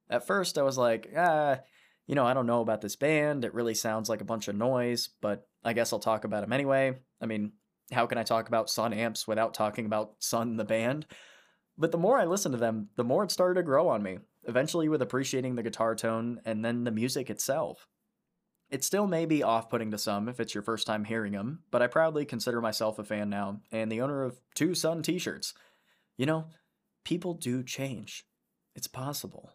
At first, I was like, ah, you know, I don't know about this band, it really sounds like a bunch of noise, but I guess I'll talk about them anyway. I mean, how can I talk about Sunn amps without talking about Sunn the band? But the more I listened to them, the more it started to grow on me, eventually with appreciating the guitar tone and then the music itself. It still may be off-putting to some if it's your first time hearing them, but I proudly consider myself a fan now and the owner of two Sunn t-shirts. You know, people do change. It's possible.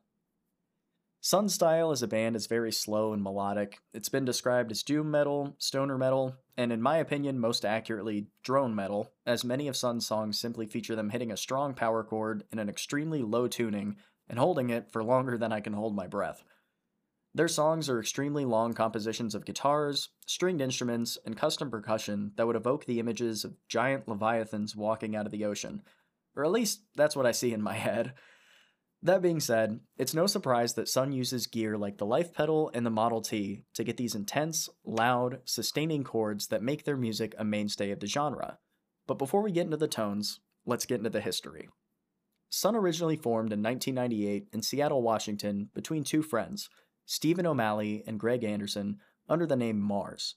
Sunn style as a band is very slow and melodic. It's been described as doom metal, stoner metal, and in my opinion, most accurately, drone metal, as many of Sunn's songs simply feature them hitting a strong power chord in an extremely low tuning and holding it for longer than I can hold my breath. Their songs are extremely long compositions of guitars, stringed instruments, and custom percussion that would evoke the images of giant leviathans walking out of the ocean. Or at least, that's what I see in my head. That being said, it's no surprise that Sunn uses gear like the Life Pedal and the Model T to get these intense, loud, sustaining chords that make their music a mainstay of the genre. But before we get into the tones, let's get into the history. Sunn originally formed in nineteen ninety-eight in Seattle, Washington, between two friends, Stephen O'Malley and Greg Anderson, under the name Mars.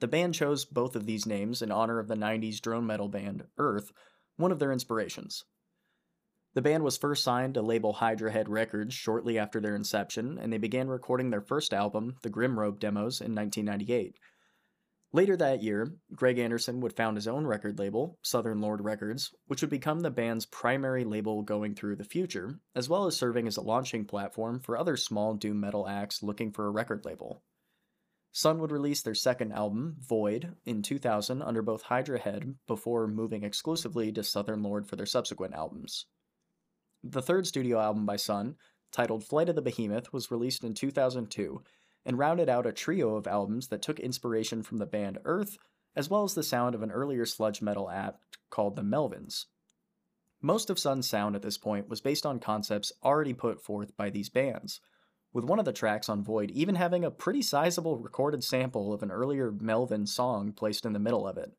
The band chose both of these names in honor of the nineties drone metal band Earth, one of their inspirations. The band was first signed to label Hydra Head Records shortly after their inception, and they began recording their first album, the Grimrobe Demos, in nineteen ninety-eight. Later that year, Greg Anderson would found his own record label, Southern Lord Records, which would become the band's primary label going through the future, as well as serving as a launching platform for other small doom metal acts looking for a record label. Sunn would release their second album, Void, in two thousand under both Hydra Head before moving exclusively to Southern Lord for their subsequent albums. The third studio album by Sunn, titled Flight of the Behemoth, was released in two thousand two, and rounded out a trio of albums that took inspiration from the band Earth, as well as the sound of an earlier sludge metal act called the Melvins. Most of Sunn's sound at this point was based on concepts already put forth by these bands, with one of the tracks on Void even having a pretty sizable recorded sample of an earlier Melvin song placed in the middle of it.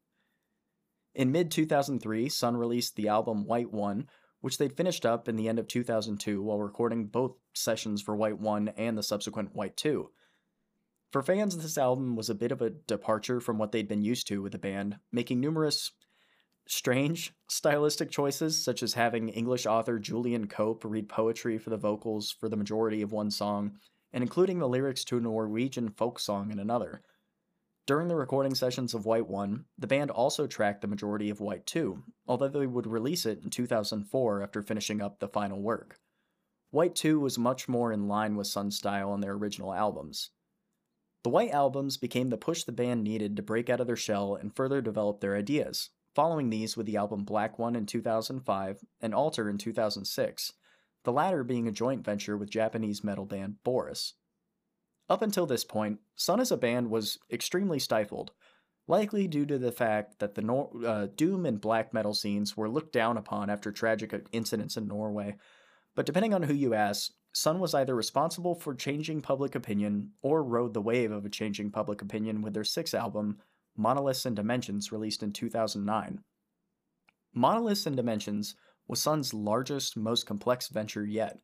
In mid two thousand three, Sunn released the album White One, which they'd finished up in the end of two thousand two while recording both sessions for White One and the subsequent White Two. For fans, this album was a bit of a departure from what they'd been used to with the band, making numerous strange stylistic choices, such as having English author Julian Cope read poetry for the vocals for the majority of one song, and including the lyrics to a Norwegian folk song in another. During the recording sessions of White One, the band also tracked the majority of White Two, although they would release it in two thousand four after finishing up the final work. White Two was much more in line with Sunn's style on their original albums. The White Albums became the push the band needed to break out of their shell and further develop their ideas, following these with the album Black One in two thousand five and Alter in two thousand six, the latter being a joint venture with Japanese metal band Boris. Up until this point, Sunn as a band was extremely stifled, likely due to the fact that the Nor- uh, doom and black metal scenes were looked down upon after tragic incidents in Norway, but depending on who you ask, Sunn was either responsible for changing public opinion or rode the wave of a changing public opinion with their sixth album, Monoliths and Dimensions, released in two thousand nine. Monoliths and Dimensions was Sunn's largest, most complex venture yet,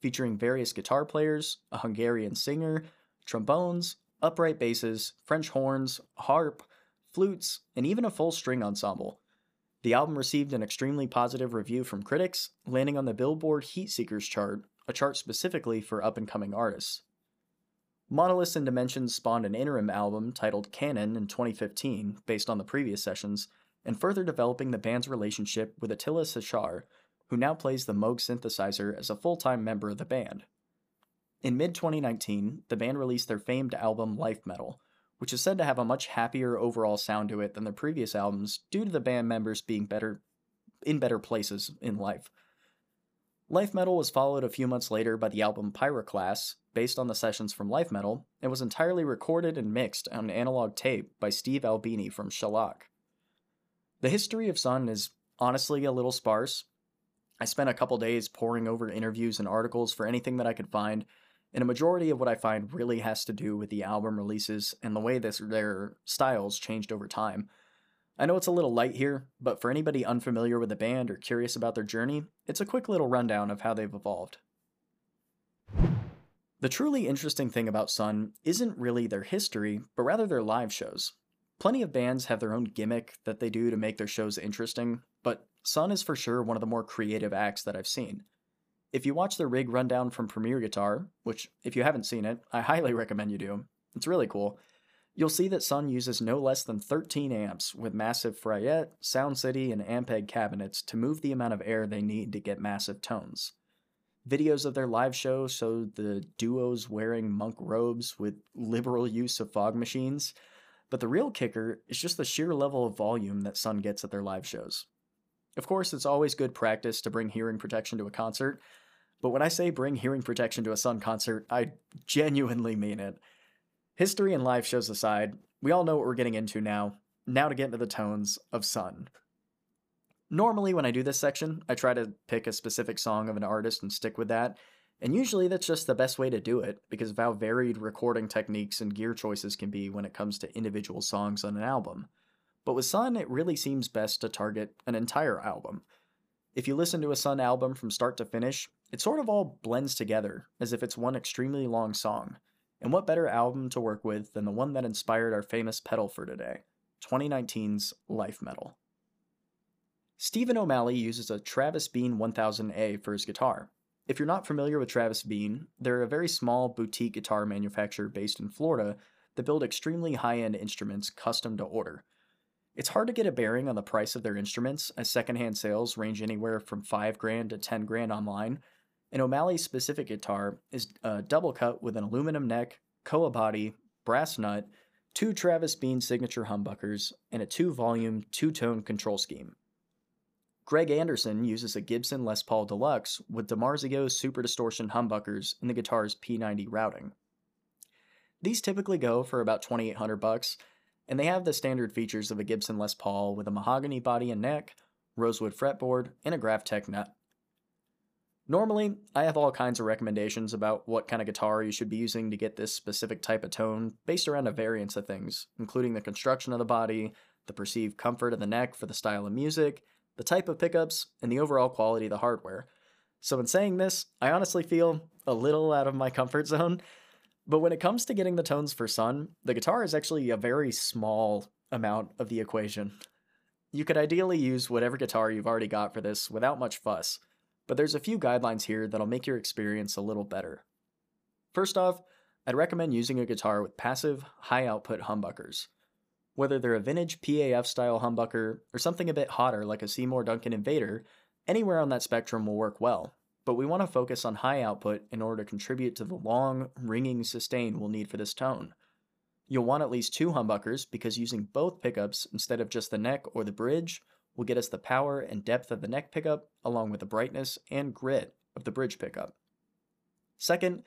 featuring various guitar players, a Hungarian singer, trombones, upright basses, French horns, harp, flutes, and even a full string ensemble. The album received an extremely positive review from critics, landing on the Billboard Heatseekers chart, a chart specifically for up-and-coming artists. Monoliths and Dimensions spawned an interim album titled Canon in twenty fifteen, based on the previous sessions, and further developing the band's relationship with Attila Sachar, who now plays the Moog synthesizer as a full-time member of the band. In mid twenty nineteen, the band released their famed album Life Metal, which is said to have a much happier overall sound to it than their previous albums due to the band members being better in better places in life. Life Metal was followed a few months later by the album Pyroclasts, based on the sessions from Life Metal, and was entirely recorded and mixed on analog tape by Steve Albini from Shellac. The history of Sunn is honestly a little sparse. I spent a couple days poring over interviews and articles for anything that I could find, and a majority of what I find really has to do with the album releases and the way this, their styles changed over time. I know it's a little light here, but for anybody unfamiliar with the band or curious about their journey, it's a quick little rundown of how they've evolved. The truly interesting thing about Sunn isn't really their history, but rather their live shows. Plenty of bands have their own gimmick that they do to make their shows interesting, but Sunn is for sure one of the more creative acts that I've seen. If you watch their rig rundown from Premier Guitar, which if you haven't seen it, I highly recommend you do, it's really cool, you'll see that Sunn uses no less than thirteen amps with massive Fryette, Sound City, and Ampeg cabinets to move the amount of air they need to get massive tones. Videos of their live show show the duos wearing monk robes with liberal use of fog machines, but the real kicker is just the sheer level of volume that Sunn gets at their live shows. Of course, it's always good practice to bring hearing protection to a concert. But when I say bring hearing protection to a Sunn concert, I genuinely mean it. History and live shows aside, we all know what we're getting into now. Now to get into the tones of Sunn. Normally when I do this section, I try to pick a specific song of an artist and stick with that, and usually that's just the best way to do it because of how varied recording techniques and gear choices can be when it comes to individual songs on an album. But with Sunn, it really seems best to target an entire album. If you listen to a Sunn album from start to finish, it sort of all blends together as if it's one extremely long song. And what better album to work with than the one that inspired our famous pedal for today, twenty nineteen's Life Metal. Stephen O'Malley uses a Travis Bean one thousand A for his guitar. If you're not familiar with Travis Bean, they're a very small boutique guitar manufacturer based in Florida that build extremely high-end instruments custom to order. It's hard to get a bearing on the price of their instruments, as secondhand sales range anywhere from five grand to ten grand online, and O'Malley's specific guitar is a double cut with an aluminum neck, koa body, brass nut, two Travis Bean signature humbuckers, and a two-volume, two-tone control scheme. Greg Anderson uses a Gibson Les Paul Deluxe with DiMarzio Super Distortion humbuckers in the guitar's P ninety routing. These typically go for about twenty-eight hundred bucks, and they have the standard features of a Gibson Les Paul with a mahogany body and neck, rosewood fretboard, and a Gravtech nut. Normally, I have all kinds of recommendations about what kind of guitar you should be using to get this specific type of tone based around a variance of things, including the construction of the body, the perceived comfort of the neck for the style of music, the type of pickups, and the overall quality of the hardware. So in saying this, I honestly feel a little out of my comfort zone, but when it comes to getting the tones for Sunn, the guitar is actually a very small amount of the equation. You could ideally use whatever guitar you've already got for this without much fuss, but there's a few guidelines here that'll make your experience a little better. First off, I'd recommend using a guitar with passive, high-output humbuckers. Whether they're a vintage P A F-style humbucker or something a bit hotter like a Seymour Duncan Invader, anywhere on that spectrum will work well, but we want to focus on high output in order to contribute to the long, ringing sustain we'll need for this tone. You'll want at least two humbuckers because using both pickups instead of just the neck or the bridge will get us the power and depth of the neck pickup along with the brightness and grit of the bridge pickup. Second,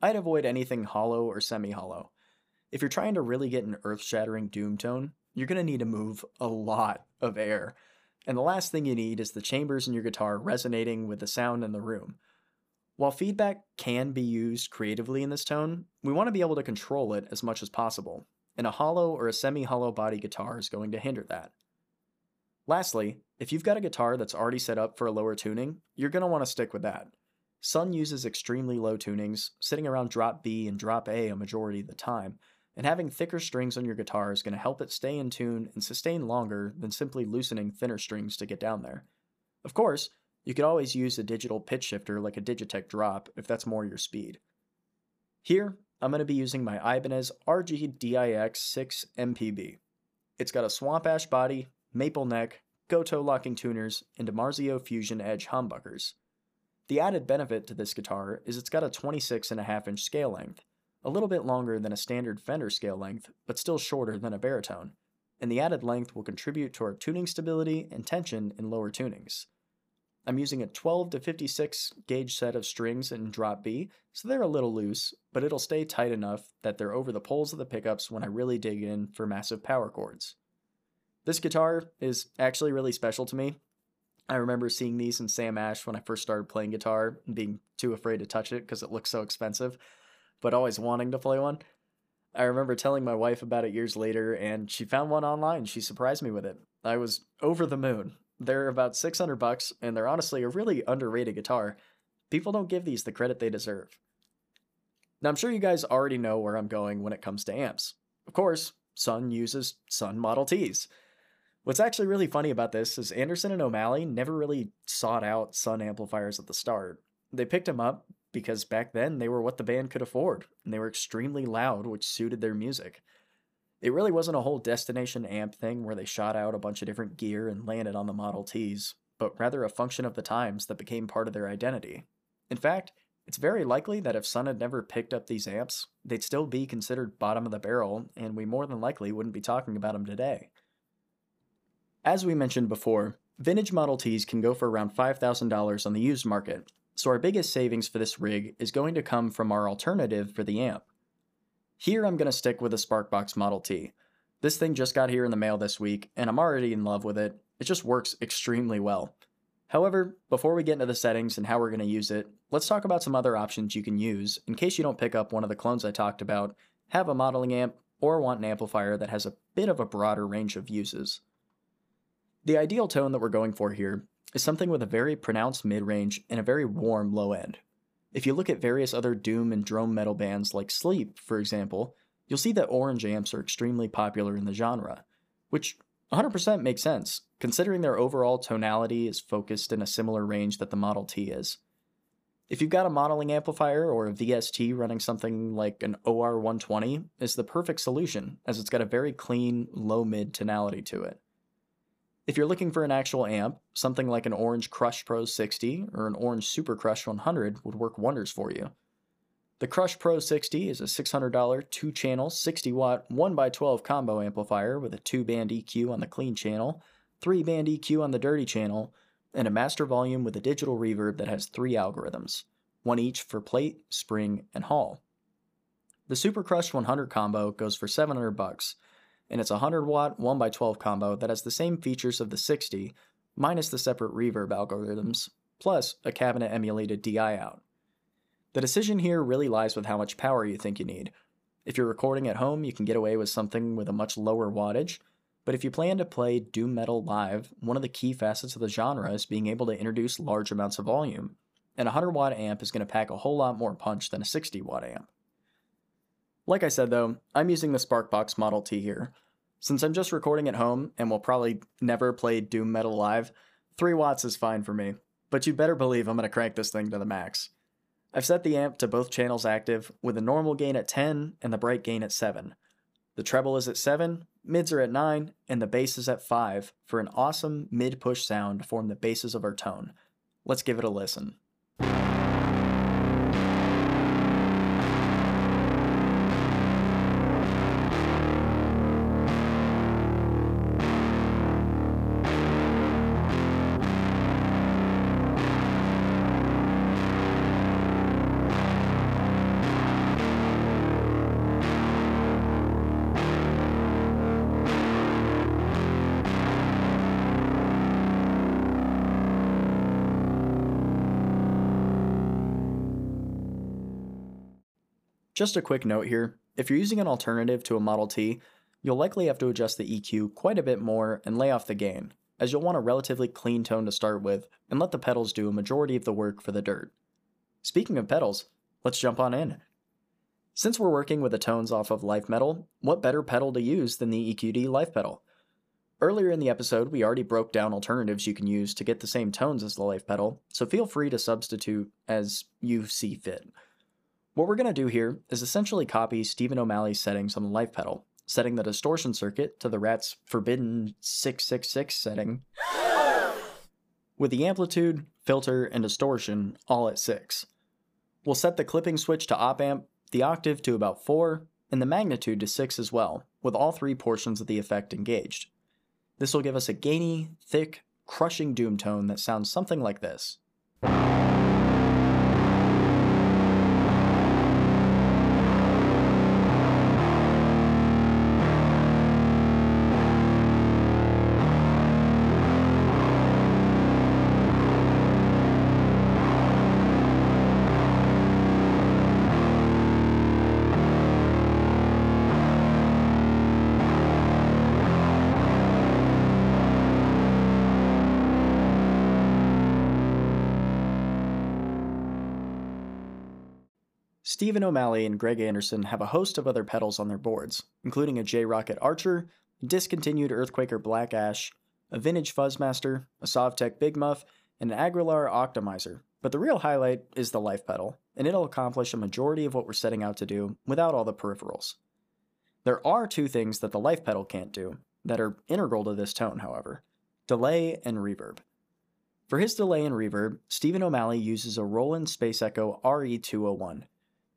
I'd avoid anything hollow or semi-hollow. If you're trying to really get an earth-shattering doom tone, you're going to need to move a lot of air, and the last thing you need is the chambers in your guitar resonating with the sound in the room. While feedback can be used creatively in this tone, we want to be able to control it as much as possible, and a hollow or a semi-hollow body guitar is going to hinder that. Lastly, if you've got a guitar that's already set up for a lower tuning, you're going to want to stick with that. Sunn uses extremely low tunings, sitting around drop B and drop A a majority of the time, and having thicker strings on your guitar is going to help it stay in tune and sustain longer than simply loosening thinner strings to get down there. Of course, you could always use a digital pitch shifter like a Digitech drop if that's more your speed. Here, I'm going to be using my Ibanez R G D I X six M P B. It's got a swamp ash body, maple neck, Goto locking tuners, and DiMarzio Fusion Edge humbuckers. The added benefit to this guitar is it's got a twenty-six and a half inch scale length, a little bit longer than a standard Fender scale length, but still shorter than a baritone, and the added length will contribute to our tuning stability and tension in lower tunings. I'm using a twelve to fifty-six gauge set of strings in drop B, so they're a little loose, but it'll stay tight enough that they're over the poles of the pickups when I really dig in for massive power chords. This guitar is actually really special to me. I remember seeing these in Sam Ash when I first started playing guitar and being too afraid to touch it because it looked so expensive, but always wanting to play one. I remember telling my wife about it years later, and she found one online. She surprised me with it. I was over the moon. They're about six hundred bucks, and they're honestly a really underrated guitar. People don't give these the credit they deserve. Now, I'm sure you guys already know where I'm going when it comes to amps. Of course, Sunn uses Sunn Model Ts. What's actually really funny about this is Anderson and O'Malley never really sought out Sunn amplifiers at the start. They picked them up because back then they were what the band could afford, and they were extremely loud, which suited their music. It really wasn't a whole destination amp thing where they shot out a bunch of different gear and landed on the Model Ts, but rather a function of the times that became part of their identity. In fact, it's very likely that if Sunn had never picked up these amps, they'd still be considered bottom of the barrel, and we more than likely wouldn't be talking about them today. As we mentioned before, vintage Model Ts can go for around five thousand dollars on the used market, so our biggest savings for this rig is going to come from our alternative for the amp. Here I'm going to stick with a Sparkbox Model T. This thing just got here in the mail this week, and I'm already in love with it. It just works extremely well. However, before we get into the settings and how we're going to use it, let's talk about some other options you can use in case you don't pick up one of the clones I talked about, have a modeling amp, or want an amplifier that has a bit of a broader range of uses. The ideal tone that we're going for here is something with a very pronounced mid-range and a very warm low end. If you look at various other doom and drone metal bands like Sleep, for example, you'll see that Orange amps are extremely popular in the genre, which one hundred percent makes sense, considering their overall tonality is focused in a similar range that the Model T is. If you've got a modeling amplifier or a V S T running something like an O R one twenty, it's the perfect solution, as it's got a very clean, low-mid tonality to it. If you're looking for an actual amp, something like an Orange Crush Pro sixty or an Orange Super Crush one hundred would work wonders for you. The Crush Pro sixty is a six hundred dollar two-channel sixty watt one by twelve combo amplifier with a two band E Q on the clean channel, three band E Q on the dirty channel, and a master volume with a digital reverb that has three algorithms, one each for plate, spring, and hall. The Super Crush one hundred combo goes for seven hundred bucks, and it's a one hundred watt one by twelve combo that has the same features of the sixty, minus the separate reverb algorithms, plus a cabinet-emulated D I out. The decision here really lies with how much power you think you need. If you're recording at home, you can get away with something with a much lower wattage, but if you plan to play doom metal live, one of the key facets of the genre is being able to introduce large amounts of volume, and a one hundred watt amp is going to pack a whole lot more punch than a sixty watt amp. Like I said though, I'm using the Sparkbox Model T here. Since I'm just recording at home and will probably never play doom metal live, three watts is fine for me, but you better believe I'm going to crank this thing to the max. I've set the amp to both channels active with the normal gain at ten and the bright gain at seven. The treble is at seven, mids are at nine, and the bass is at five for an awesome mid-push sound to form the basis of our tone. Let's give it a listen. Just a quick note here, if you're using an alternative to a Model T, you'll likely have to adjust the E Q quite a bit more and lay off the gain, as you'll want a relatively clean tone to start with and let the pedals do a majority of the work for the dirt. Speaking of pedals, let's jump on in. Since we're working with the tones off of Life Metal, what better pedal to use than the E Q D Life Pedal? Earlier in the episode, we already broke down alternatives you can use to get the same tones as the Life Pedal, so feel free to substitute as you see fit. What we're going to do here is essentially copy Stephen O'Malley's settings on the Life Pedal, setting the distortion circuit to the Rat's forbidden six six six setting, with the amplitude, filter, and distortion all at six. We'll set the clipping switch to op amp, the octave to about four, and the magnitude to six as well, with all three portions of the effect engaged. This will give us a gainy, thick, crushing doom tone that sounds something like this. Stephen O'Malley and Greg Anderson have a host of other pedals on their boards, including a J-Rocket Archer, a discontinued Earthquaker Black Ash, a vintage Fuzzmaster, a Sovtek Big Muff, and an Aguilar Optimizer, but the real highlight is the Life Pedal, and it'll accomplish a majority of what we're setting out to do without all the peripherals. There are two things that the Life Pedal can't do that are integral to this tone, however: delay and reverb. For his delay and reverb, Stephen O'Malley uses a Roland Space Echo R E two oh one.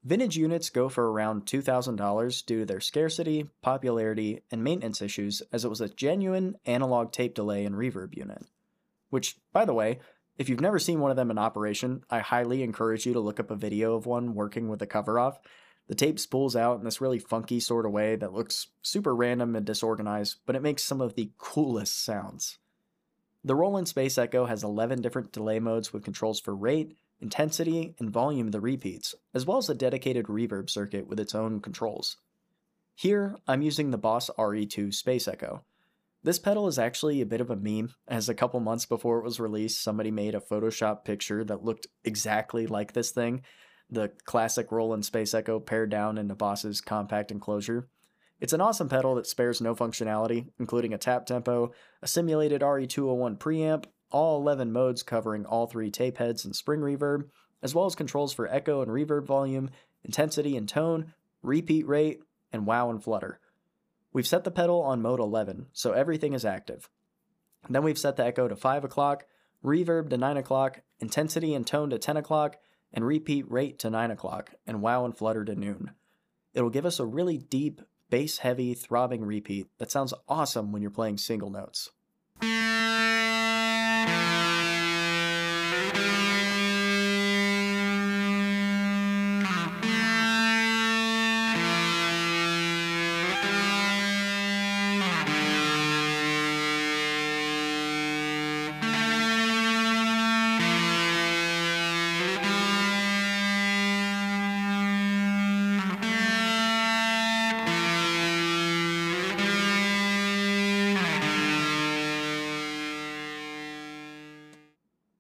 Vintage units go for around two thousand dollars due to their scarcity, popularity, and maintenance issues, as it was a genuine analog tape delay and reverb unit. Which, by the way, If you've never seen one of them in operation, I highly encourage you to look up a video of one working with the cover off. The tape spools out in this really funky sort of way that looks super random and disorganized, but it makes some of the coolest sounds. The Roland Space Echo has eleven different delay modes with controls for rate, intensity, and volume of the repeats, as well as a dedicated reverb circuit with its own controls. Here, I'm using the Boss R E two Space Echo. This pedal is actually a bit of a meme, as a couple months before it was released, somebody made a Photoshop picture that looked exactly like this thing, the classic Roland Space Echo pared down into Boss's compact enclosure. It's an awesome pedal that spares no functionality, including a tap tempo, a simulated R E two oh one preamp, all eleven modes covering all three tape heads and spring reverb, as well as controls for echo and reverb volume, intensity and tone, repeat rate, and wow and flutter. We've set the pedal on mode eleven, so everything is active. Then we've set the echo to five o'clock, reverb to nine o'clock, intensity and tone to ten o'clock, and repeat rate to nine o'clock, and wow and flutter to noon. It'll give us a really deep, bass-heavy, throbbing repeat that sounds awesome when you're playing single notes.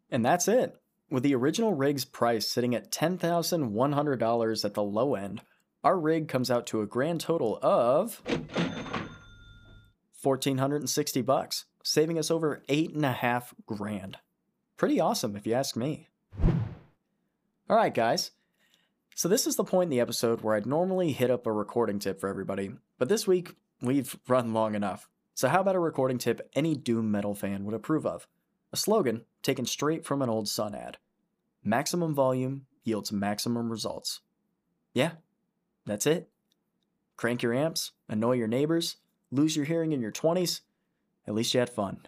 And that's it. With the original rig's price sitting at ten thousand one hundred dollars at the low end, our rig comes out to a grand total of one thousand four hundred sixty dollars, saving us over eight and a half grand. Pretty awesome if you ask me. Alright guys, so this is the point in the episode where I'd normally hit up a recording tip for everybody, but this week we've run long enough. So how about a recording tip any doom metal fan would approve of? A slogan taken straight from an old Sunn ad. Maximum volume yields maximum results. Yeah, that's it. Crank your amps, annoy your neighbors, lose your hearing in your twenties. At least you had fun.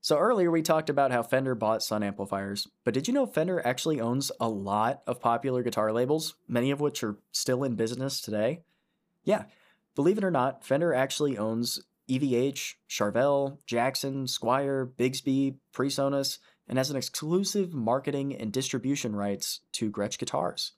So earlier we talked about how Fender bought Sunn amplifiers, but did you know Fender actually owns a lot of popular guitar labels, many of which are still in business today? Yeah, believe it or not, Fender actually owns E V H, Charvel, Jackson, Squier, Bigsby, PreSonus, and has an exclusive marketing and distribution rights to Gretsch guitars.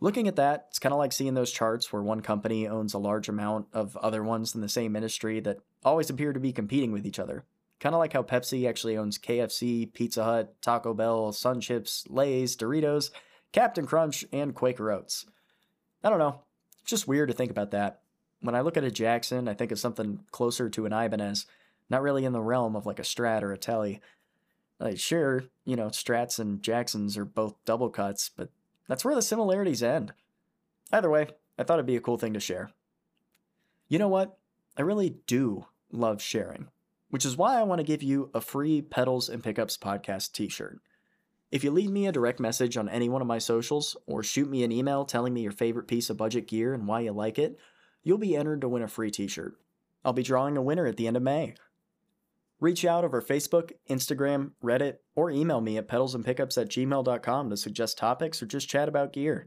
Looking at that, it's kind of like seeing those charts where one company owns a large amount of other ones in the same industry that always appear to be competing with each other. Kind of like how Pepsi actually owns K F C, Pizza Hut, Taco Bell, Sun Chips, Lay's, Doritos, Captain Crunch, and Quaker Oats. I don't know, it's just weird to think about that. When I look at a Jackson, I think of something closer to an Ibanez, not really in the realm of like a Strat or a Tele. Like, sure, you know, Strats and Jacksons are both double cuts, but that's where the similarities end. Either way, I thought it'd be a cool thing to share. You know what? I really do love sharing, which is why I want to give you a free Pedals and Pickups podcast t-shirt. If you leave me a direct message on any one of my socials, or shoot me an email telling me your favorite piece of budget gear and why you like it, you'll be entered to win a free t-shirt. I'll be drawing a winner at the end of May. Reach out over Facebook, Instagram, Reddit, or email me at pedals and pickups at gmail dot com to suggest topics or just chat about gear.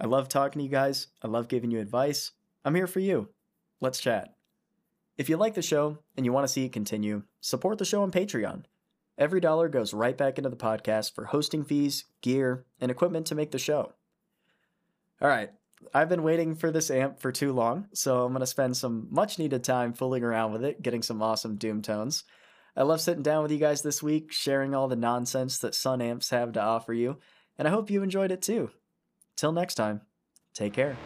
I love talking to you guys. I love giving you advice. I'm here for you. Let's chat. If you like the show and you want to see it continue, support the show on Patreon. Every dollar goes right back into the podcast for hosting fees, gear, and equipment to make the show. All right. I've been waiting for this amp for too long, so I'm going to spend some much-needed time fooling around with it, getting some awesome doom tones. I love sitting down with you guys this week, sharing all the nonsense that Sunn amps have to offer you, and I hope you enjoyed it too. Till next time, take care.